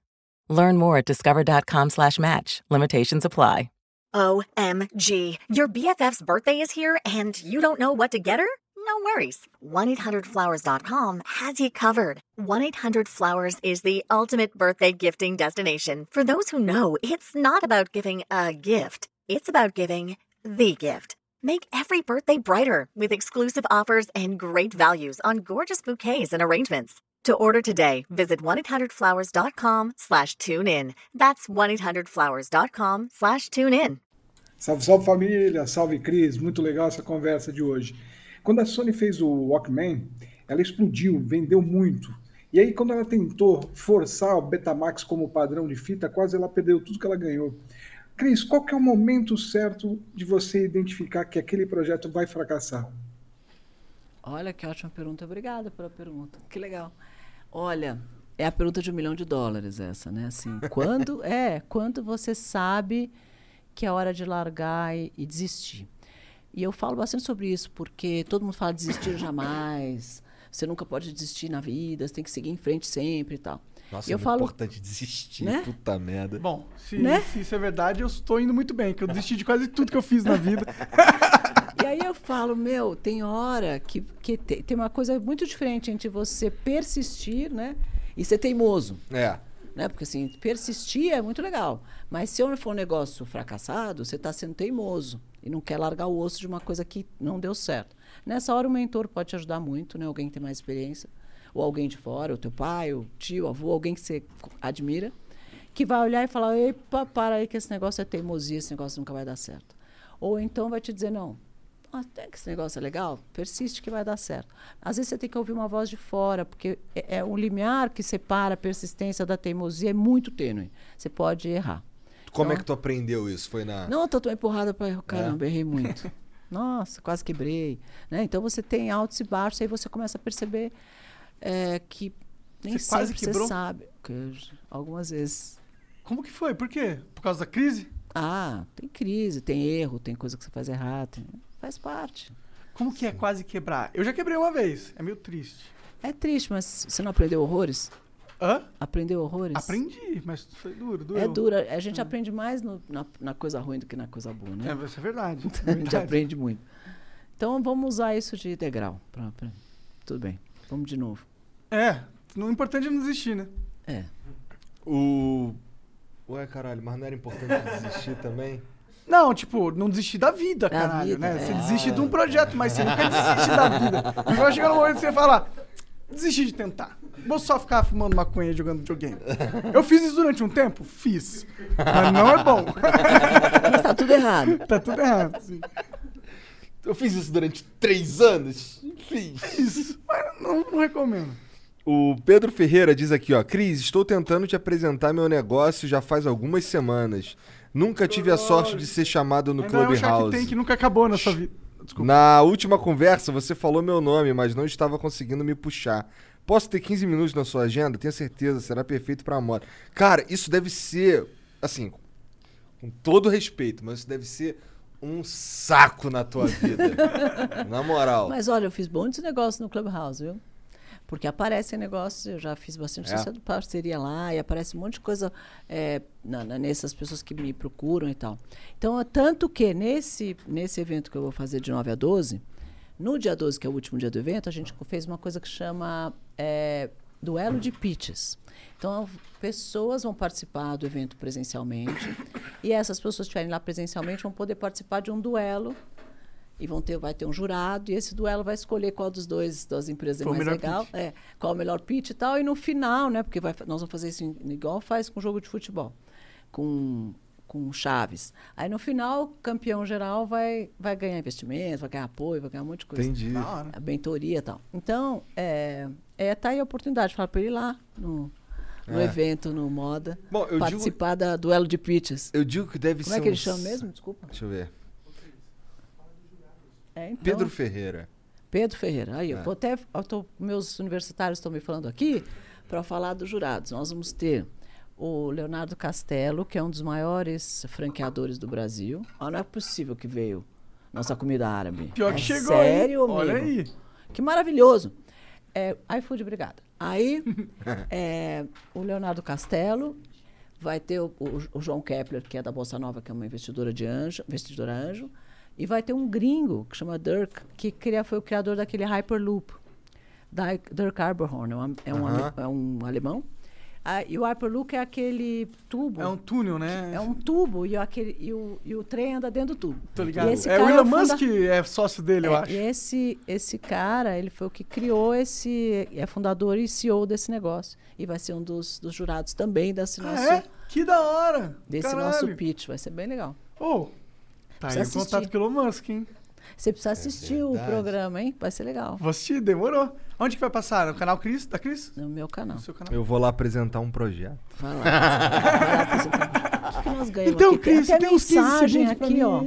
Learn more at discover.com/match. Limitations apply. OMG. Your BFF's birthday is here and you don't know what to get her? No worries. 1-800-Flowers.com has you covered. 1-800-Flowers is the ultimate birthday gifting destination. For those who know, it's not about giving a gift. It's about giving the gift. Make every birthday brighter with exclusive offers and great values on gorgeous bouquets and arrangements. To order today, visit 1-800-Flowers.com/tune in. That's 1-800-Flowers.com/tune in. Salve, salve família, salve Cris. Muito legal essa conversa de hoje. Quando a Sony fez o Walkman, ela explodiu, vendeu muito. E aí, quando ela tentou forçar o Betamax como padrão de fita, quase ela perdeu tudo que ela ganhou. Cris, qual que é o momento certo de você identificar que aquele projeto vai fracassar? Olha, que ótima pergunta. Obrigada pela pergunta. Que legal. Olha, é a pergunta de $1 milhão essa, né? Assim, quando você sabe que é hora de largar e desistir? E eu falo bastante sobre isso, porque todo mundo fala desistir jamais, você nunca pode desistir na vida, você tem que seguir em frente sempre e tal. Nossa, eu falo, importante desistir, né? Puta merda. Bom, se isso é verdade, eu estou indo muito bem, que eu desisti de quase tudo que eu fiz na vida. E aí eu falo, tem hora que tem uma coisa muito diferente entre você persistir, né, e ser teimoso. É. Né? Porque assim, persistir é muito legal, mas se for um negócio fracassado, você está sendo teimoso e não quer largar o osso de uma coisa que não deu certo. Nessa hora o mentor pode te ajudar muito, né? Alguém que tem mais experiência, ou alguém de fora, o teu pai, o tio, o avô, alguém que você admira, que vai olhar e falar, epa, para aí que esse negócio é teimosia, esse negócio nunca vai dar certo. Ou então vai te dizer, não, até que esse negócio é legal, persiste que vai dar certo. Às vezes você tem que ouvir uma voz de fora, porque é um limiar que separa a persistência da teimosia, é muito tênue. Você pode errar. Como é que tu aprendeu isso? Foi na... Não, eu tô empurrada para... Caramba, errei muito. Nossa, quase quebrei. Né? Então você tem altos e baixos, aí você começa a perceber que nem você sempre você sabe. Algumas vezes. Como que foi? Por quê? Por causa da crise? Ah, tem crise, tem erro, tem coisa que você faz errado. Faz parte. Como que é quase quebrar? Eu já quebrei uma vez. É meio triste. É triste, mas você não aprendeu horrores? Hã? Aprendeu horrores? Aprendi, mas foi duro. É duro. A gente aprende mais na coisa ruim do que na coisa boa, né? Isso é verdade. A gente aprende muito. Então, vamos usar isso de degrau. Tudo bem. Vamos de novo. O importante é não desistir, né? É. Ué, caralho, mas não era importante desistir também? Não, não desistir da vida, caralho, né? Você desiste de um projeto, mas você nunca desiste da vida. Vai chegar no momento que você fala, desisti de tentar. Vou só ficar fumando maconha e jogando videogame. Eu fiz isso durante um tempo? Fiz. Mas não é bom. Mas tá tudo errado. Tá tudo errado, sim. Eu fiz isso durante 3 anos? Fiz. Mas não recomendo. O Pedro Ferreira diz aqui, Cris, estou tentando te apresentar meu negócio já faz algumas semanas. Nunca tive a sorte de ser chamado no Clubhouse. É um Shark Tank que nunca acabou na sua vida. Desculpa. Na última conversa, você falou meu nome, mas não estava conseguindo me puxar. Posso ter 15 minutos na sua agenda? Tenho certeza, será perfeito para a moda. Cara, isso deve ser, assim, com todo respeito, mas isso deve ser um saco na tua vida. Na moral. Mas olha, eu fiz bons negócios no Clubhouse, viu? Porque aparecem negócios, eu já fiz bastante parceria lá, e aparece um monte de coisa nessas pessoas que me procuram e tal. Então, tanto que nesse evento que eu vou fazer de 9 a 12, no dia 12, que é o último dia do evento, a gente fez uma coisa que chama duelo de pitches. Então, pessoas vão participar do evento presencialmente, e essas pessoas que estiverem lá presencialmente vão poder participar de um duelo. E vai ter um jurado, e esse duelo vai escolher qual dos dois, das empresas é mais legal, qual o melhor pitch e tal. E no final, né, porque nós vamos fazer isso igual faz com jogo de futebol, com chaves. Aí no final, o campeão geral vai ganhar investimento, vai ganhar apoio, vai ganhar um monte de coisa. Entendi. A mentoria e tal. Então, tá aí a oportunidade de falar para ele lá no evento, no Moda, participar do duelo de pitches. Eu digo que deve ser. Como é que ele chama mesmo? Desculpa. Deixa eu ver. Então, Pedro Ferreira. Pedro Ferreira. Aí, meus universitários estão me falando aqui para falar dos jurados. Nós vamos ter o Leonardo Castelo, que é um dos maiores franqueadores do Brasil. Ah, não é possível que veio nossa comida árabe. Pior que chegou, sério, amigo. Olha aí. Que maravilhoso. É, iFood, obrigada. Aí, o Leonardo Castelo, vai ter o João Kepler, que é da Bossa Nova, que é uma investidora anjo, e vai ter um gringo, que chama Dirk, que foi o criador daquele Hyperloop, da Dirk Arborhorn, é um alemão. Ah, e o Hyperloop é aquele tubo. É um túnel, né? É um tubo e o trem anda dentro do tubo. Tô ligado. O Elon Musk é sócio dele, eu acho. E esse cara, ele foi o que criou é fundador e CEO desse negócio. E vai ser um dos jurados também desse nosso... Ah, é? Que da hora! Desse nosso pitch. Vai ser bem legal. Oh, tá aí o contato com o Elon Musk, hein? Você precisa assistir o programa, hein? Vai ser legal. Vou assistir, demorou. Onde que vai passar? No canal Cris? Da Cris? No meu canal. No seu canal. Eu vou lá apresentar um projeto. Vai lá. Vai lá apresentar. O que nós ganhamos então, aqui? Cris, tem mensagem aqui, ó.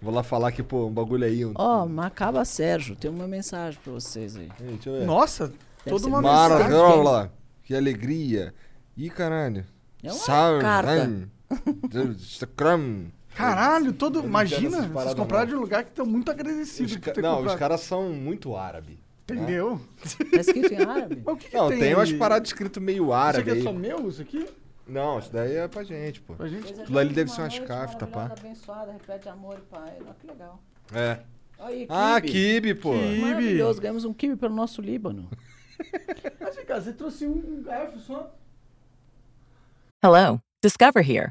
Vou lá falar que, um bagulho aí. Ó, Macaba Sérgio, tem uma mensagem pra vocês aí. Ei, deixa eu ver. Nossa, toda uma mensagem. Maravilha, que alegria. Ih, caralho. É uma carta. Caralho, imagina, vocês compraram de um lugar que estão muito agradecidos. Os caras são muito árabe. Entendeu? Tá escrito em árabe? Mas o que tem umas paradas escritas meio árabe. Isso aqui é só meu, isso aqui? Não, isso daí é pra gente, pô. Pra gente? Tudo ali deve ser umas caftas, pá. Abençoada, repete amor e pai. Olha que legal. É. Aí, kibe, pô. Maravilhoso, ganhamos um kibe pelo nosso Líbano. Mas vem cá, você trouxe um garfo só? Hello, Discover here.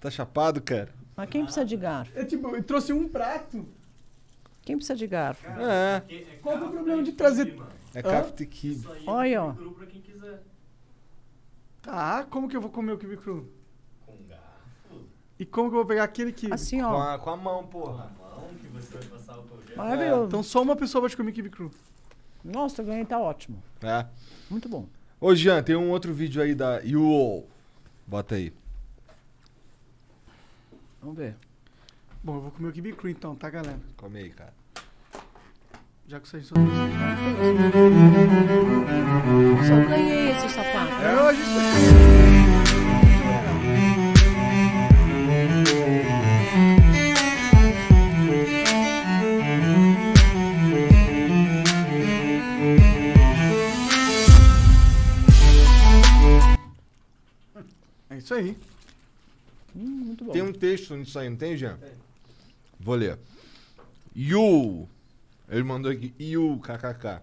Tá chapado, cara? Mas quem precisa de garfo? Eu trouxe um prato. Quem precisa de garfo? Qual é o problema de trazer... É cafta e quibe. Olha, ó. Tá, como que eu vou comer o quibe cru? Com garfo. E como que eu vou pegar aquele quibe? Assim, ó. Com a mão, porra. Com a mão que você vai passar o projeto. Maravilhoso. Então só uma pessoa pode comer quibe cru. Nossa, eu ganhei, tá ótimo. É. Muito bom. Ô, Jean, tem um outro vídeo aí da UOL. Bota aí. Vamos ver. Bom, eu vou comer o quibe cru então, tá, galera? Come aí, cara. Já que vocês... Só ganhei esse sapato. É hoje. É isso aí. Muito bom. Tem um texto nisso aí, não tem, Jean? Tem. Vou ler. You. Ele mandou aqui. You, kkk.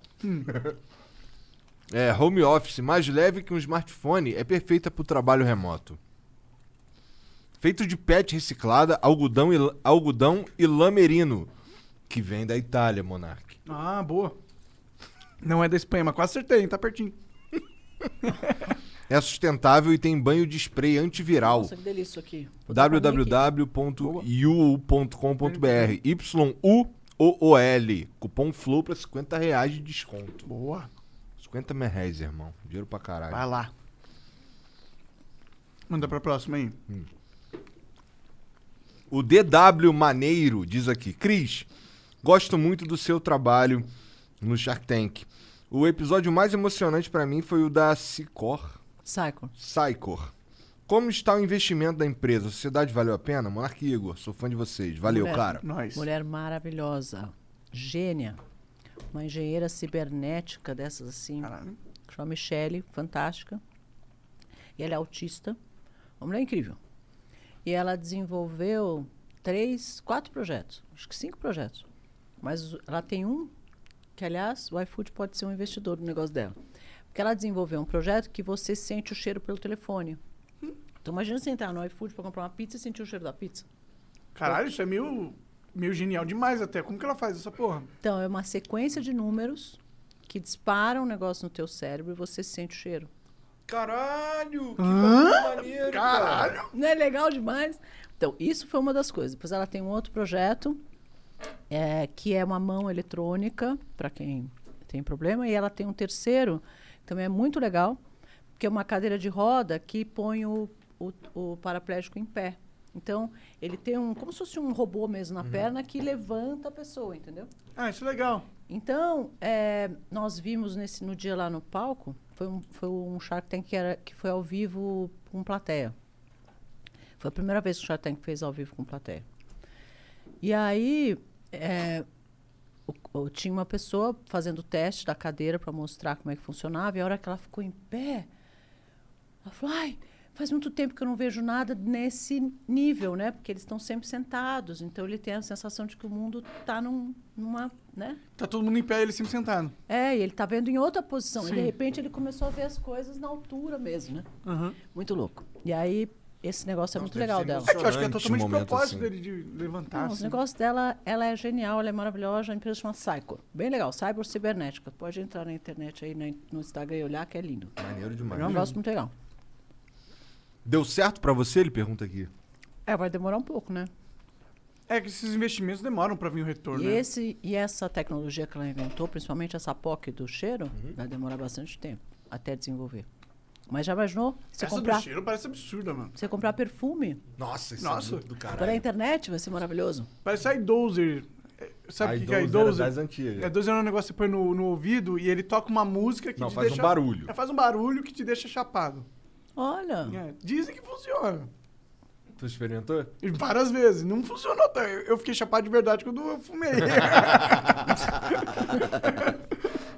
Home office mais leve que um smartphone é perfeita para o trabalho remoto. Feito de PET reciclada, algodão e lã merino. Que vem da Itália, Monark. Ah, boa. Não é da Espanha, mas quase acertei, hein? Tá pertinho. É sustentável e tem banho de spray antiviral. Nossa, que delícia isso aqui. www.yuol.com.br YUOOL. Cupom FLOW pra R$50 de desconto. Boa. R$50, irmão. Dinheiro pra caralho. Vai lá. Manda pra próxima aí. O DW Maneiro diz aqui. Cris, gosto muito do seu trabalho no Shark Tank. O episódio mais emocionante pra mim foi o da Sycor. Como está o investimento da empresa? A sociedade valeu a pena? Monark e Igor, sou fã de vocês. Valeu, cara. Mulher maravilhosa. Gênia. uma engenheira cibernética dessas assim, que chama Michelle, fantástica. E ela é autista, uma mulher incrível. E ela desenvolveu 3, 4 projetos, acho que 5 projetos. Mas ela tem um que, aliás, o iFood pode ser um investidor no negócio dela. Porque ela desenvolveu um projeto que você sente o cheiro pelo telefone. Então, imagina você entrar no iFood para comprar uma pizza e sentir o cheiro da pizza. Caralho, isso é meio genial demais até. Como que ela faz essa porra? Então, é uma sequência de números que disparam um negócio no teu cérebro e você sente o cheiro. Caralho! Que maneiro! Caralho! Cara. Não é legal demais? Então, isso foi uma das coisas. Depois ela tem um outro projeto, que é uma mão eletrônica, para quem tem problema. E ela tem um terceiro, que também é muito legal, que é uma cadeira de roda que põe o paraplégico em pé. Então, ele tem como se fosse um robô mesmo na perna que levanta a pessoa, entendeu? Ah, isso é legal. Então, nós vimos no dia lá no palco, foi um Shark Tank que foi ao vivo com plateia. Foi a primeira vez que o Shark Tank fez ao vivo com plateia. E aí, tinha uma pessoa fazendo o teste da cadeira para mostrar como é que funcionava, e a hora que ela ficou em pé, ela falou, ai... Faz muito tempo que eu não vejo nada nesse nível, né? Porque eles estão sempre sentados. Então, ele tem a sensação de que o mundo está numa, né? Está todo mundo em pé, ele sempre sentado. É, e ele está vendo em outra posição. Sim. E, de repente, ele começou a ver as coisas na altura mesmo, né? Uhum. Muito louco. E aí, esse negócio é muito legal dela. É que eu acho que é totalmente propósito assim. Dele de levantar. Não, assim. O negócio dela, ela é genial, ela é maravilhosa. A empresa chama Cycor. Bem legal, Cyber Cibernética. Pode entrar na internet aí, no Instagram e olhar, que é lindo. Maneiro demais. É um negócio muito legal. Deu certo pra você? Ele pergunta aqui. Vai demorar um pouco, né? É que esses investimentos demoram pra vir o retorno, né? E essa tecnologia que ela inventou, principalmente essa POC do cheiro, vai demorar bastante tempo até desenvolver. Mas já imaginou? Do cheiro parece absurda, mano. Você comprar perfume? Nossa, isso é do caralho. Pela internet vai ser maravilhoso. Parece a iDozer. Sabe o que é iDozer? A iDozer é um negócio que você põe no ouvido e ele toca uma música que te deixa... faz um barulho. Faz um barulho que te deixa chapado. Olha. Dizem que funciona. Tu experimentou? Várias vezes. Não funcionou. Eu fiquei chapado de verdade quando eu fumei.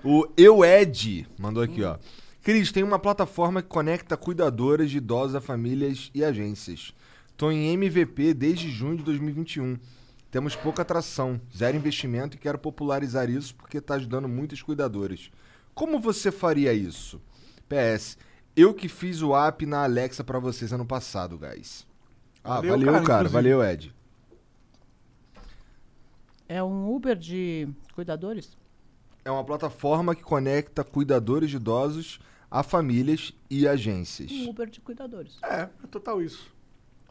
O Eued mandou aqui, ó. Cris, tem uma plataforma que conecta cuidadoras de idosos a famílias e agências. Tô em MVP desde junho de 2021. Temos pouca atração, zero investimento e quero popularizar isso porque tá ajudando muitas cuidadoras. Como você faria isso? PS... Eu que fiz o app na Alexa pra vocês ano passado, guys. Valeu, cara. Valeu, Ed. É um Uber de cuidadores? É uma plataforma que conecta cuidadores de idosos a famílias e agências. Um Uber de cuidadores. É total isso.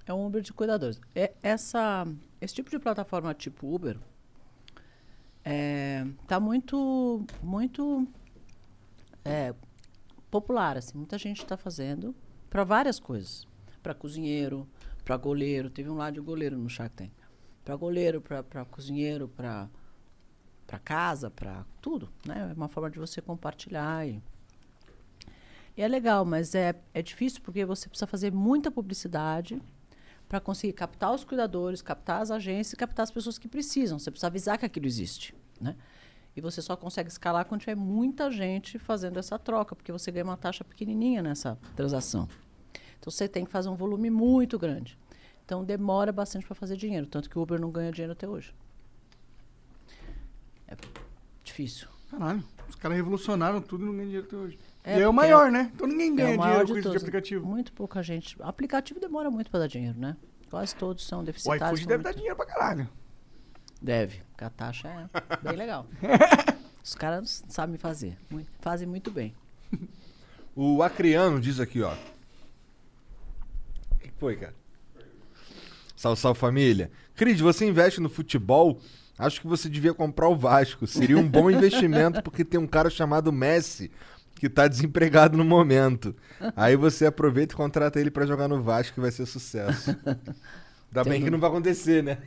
É um Uber de cuidadores. Esse tipo de plataforma tipo Uber tá muito... popular, assim, muita gente está fazendo para várias coisas, para cozinheiro, para goleiro, teve um lado de goleiro no Shark Tank, para goleiro, para cozinheiro, para casa, para tudo, né? É uma forma de você compartilhar e é legal, mas é difícil porque você precisa fazer muita publicidade para conseguir captar os cuidadores, captar as agências, captar as pessoas que precisam. Você precisa avisar que aquilo existe, né? E você só consegue escalar quando tiver muita gente fazendo essa troca, porque você ganha uma taxa pequenininha nessa transação. Então, você tem que fazer um volume muito grande. Então, demora bastante para fazer dinheiro, tanto que o Uber não ganha dinheiro até hoje. É difícil. Caralho, os caras revolucionaram tudo e não ganham dinheiro até hoje. E é o maior, né? Então, ninguém ganha dinheiro com isso de aplicativo. Muito pouca gente. O aplicativo demora muito para dar dinheiro, né? Quase todos são deficitários. O iFood deve dar dinheiro para caralho. Deve, porque a taxa é bem legal. Os caras sabem fazer, fazem muito bem. O Acriano diz aqui, ó. O que foi, cara? Salve, família. Cris, você investe no futebol? Acho que você devia comprar o Vasco. Seria um bom investimento porque tem um cara chamado Messi que tá desempregado no momento. Aí você aproveita e contrata ele pra jogar no Vasco, que vai ser sucesso. Ainda bem que não vai acontecer, né?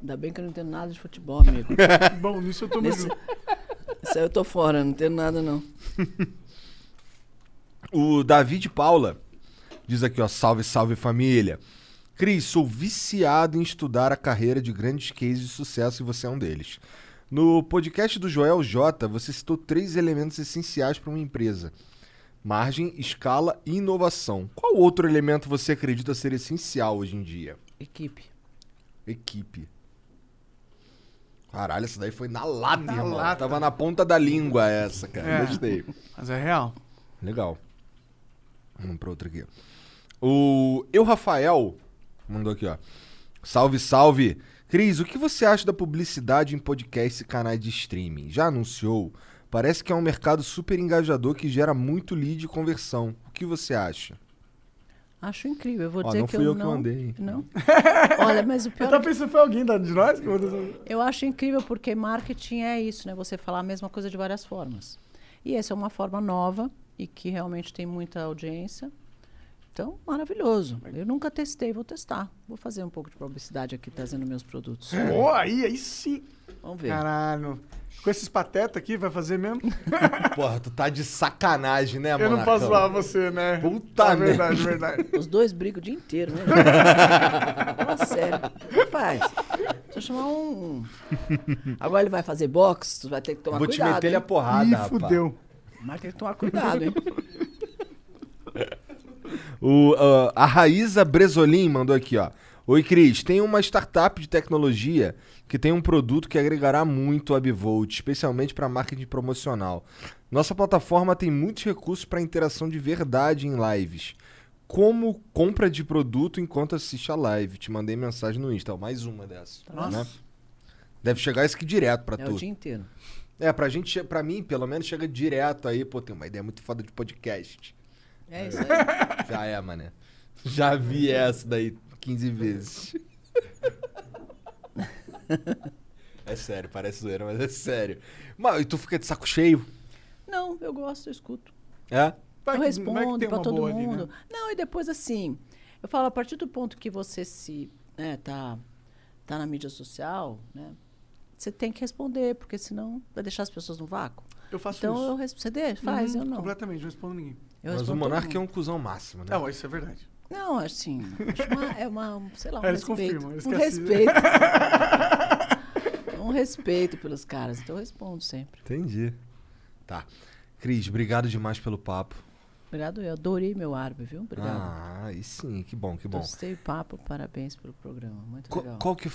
Ainda bem que eu não tenho nada de futebol, amigo. Bom, nisso eu tô muito... Isso aí eu tô fora, não tenho nada, não. O David Paula diz aqui, ó, salve família. Cris, sou viciado em estudar a carreira de grandes cases de sucesso e você é um deles. No podcast do Joel J, você citou 3 elementos essenciais para uma empresa: margem, escala e inovação. Qual outro elemento você acredita ser essencial hoje em dia? Equipe. Caralho, essa daí foi na lata, irmão. Lata. Tava na ponta da língua essa, cara. É. Gostei. Mas é real. Legal. Vamos pra outra aqui. O Eu Rafael mandou aqui, ó. Salve, salve. Cris, o que você acha da publicidade em podcast e canais de streaming? Já anunciou? Parece que é um mercado super engajador que gera muito lead e conversão. O que você acha? Acho incrível. Eu vou dizer que eu não... Não fui eu que mandei. Não? Olha, mas o pior... Eu tava pensando que foi alguém de nós que mandou. Eu acho incrível porque marketing é isso, né? Você falar a mesma coisa de várias formas. E essa é uma forma nova e que realmente tem muita audiência. Então, maravilhoso. Eu nunca testei, vou testar. Vou fazer um pouco de publicidade aqui, trazendo meus produtos. Boa, oh, aí sim. Vamos ver. Caralho. Com esses patetas aqui, vai fazer mesmo? Porra, tu tá de sacanagem, né, mano? Eu não posso falar você, né? Puta merda. Verdade. Os dois brigam o dia inteiro, né? Fala sério. Rapaz, deixa eu chamar um... Agora ele vai fazer boxe, tu vai ter que tomar cuidado. Vou te meter ele a porrada, rapaz. Ih, fudeu. Mas tem que tomar cuidado, hein? A Raíza Bresolim mandou aqui, ó. Oi, Cris, tem uma startup de tecnologia que tem um produto que agregará muito a Bivolt, especialmente para marketing promocional. Nossa plataforma tem muitos recursos para interação de verdade em lives, como compra de produto enquanto assiste a live. Te mandei mensagem no Insta, ó, mais uma dessa. Nossa. Né? Deve chegar isso aqui direto para tu. O dia inteiro. Pra gente, pra mim, pelo menos, chega direto aí. Pô, tem uma ideia muito foda de podcast. É isso aí. Já é, mané. Já vi essa daí 15 vezes. É sério, parece zoeira, mas é sério. Mas e tu fica de saco cheio? Não, eu gosto, eu escuto. É? Eu respondo pra todo mundo. Ali, né? Não, e depois assim, eu falo, a partir do ponto que você se, né, tá na mídia social, né, você tem que responder, porque senão vai deixar as pessoas no vácuo. Eu faço então, isso. Então, você deixa, faz, eu não. Completamente, não respondo ninguém. Mas o Monark é um cuzão máximo, né? Não, isso é verdade. Não, assim, um respeito. Eles confirmam, um respeito pelos caras, então eu respondo sempre. Entendi. Tá. Cris, obrigado demais pelo papo. Obrigado, eu adorei meu árabe, viu? Obrigado. Ah, e sim, que bom, que bom. Gostei do papo, parabéns pelo programa, muito legal. Qual que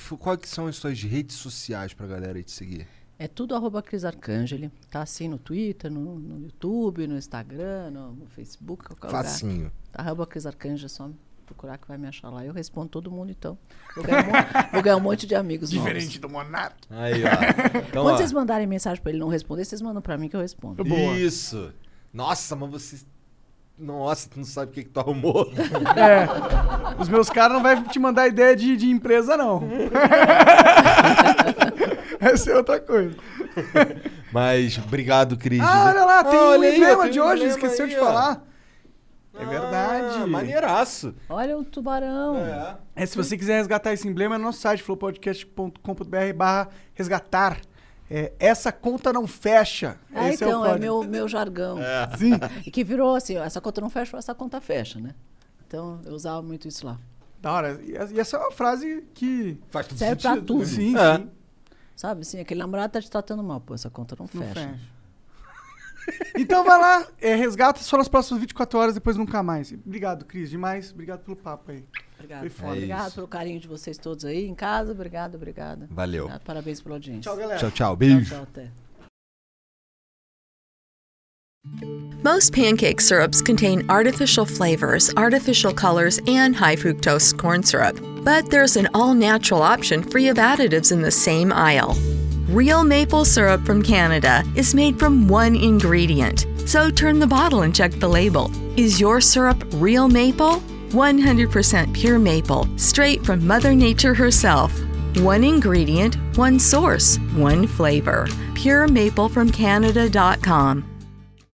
são as suas redes sociais pra galera te seguir? É tudo @ Cris Arcangeli. Tá assim no Twitter, no YouTube, no Instagram, no Facebook. Facinho. @ Cris Arcangeli, é só procurar que vai me achar lá. Eu respondo todo mundo, então. Vou ganhar um monte de amigos diferente novos. Do Monato. Aí, ó. Então, quando vocês mandarem mensagem pra ele não responder, vocês mandam pra mim que eu respondo. Isso. Nossa, mas você... Nossa, tu não sabe o que tu arrumou. É. Os meus caras não vão te mandar ideia de empresa, não. Essa é outra coisa. Mas, obrigado, Cris. Olha lá, tem um emblema de hoje, esqueceu de falar. É verdade. Maneiraço. Olha o tubarão. É, se você quiser resgatar esse emblema, é no nosso site, flowpodcast.com.br/resgatar. É, essa conta não fecha. Esse então, é meu jargão. É. Sim. E que virou assim, essa conta não fecha, essa conta fecha, né? Então, eu usava muito isso lá. Da hora. E essa é uma frase que... Faz tudo serve sentido. Pra tudo. Sim, sim. Sabe, assim, aquele namorado tá te tratando mal. Pô, essa conta não fecha. Então, vai lá. Resgata só nas próximas 24 horas, depois nunca mais. Obrigado, Cris, demais. Obrigado pelo papo aí. Obrigado. Foi foda. Obrigado pelo carinho de vocês todos aí em casa. Obrigado. Valeu. Obrigado, parabéns pela audiência. Tchau, galera. Tchau. Beijo. Tchau, até. Most pancake syrups contain artificial flavors, artificial colors, and high fructose corn syrup. But there's an all-natural option free of additives in the same aisle. Real maple syrup from Canada is made from one ingredient. So turn the bottle and check the label. Is your syrup real maple? 100% pure maple, straight from Mother Nature herself. One ingredient, one source, one flavor. PureMapleFromCanada.com.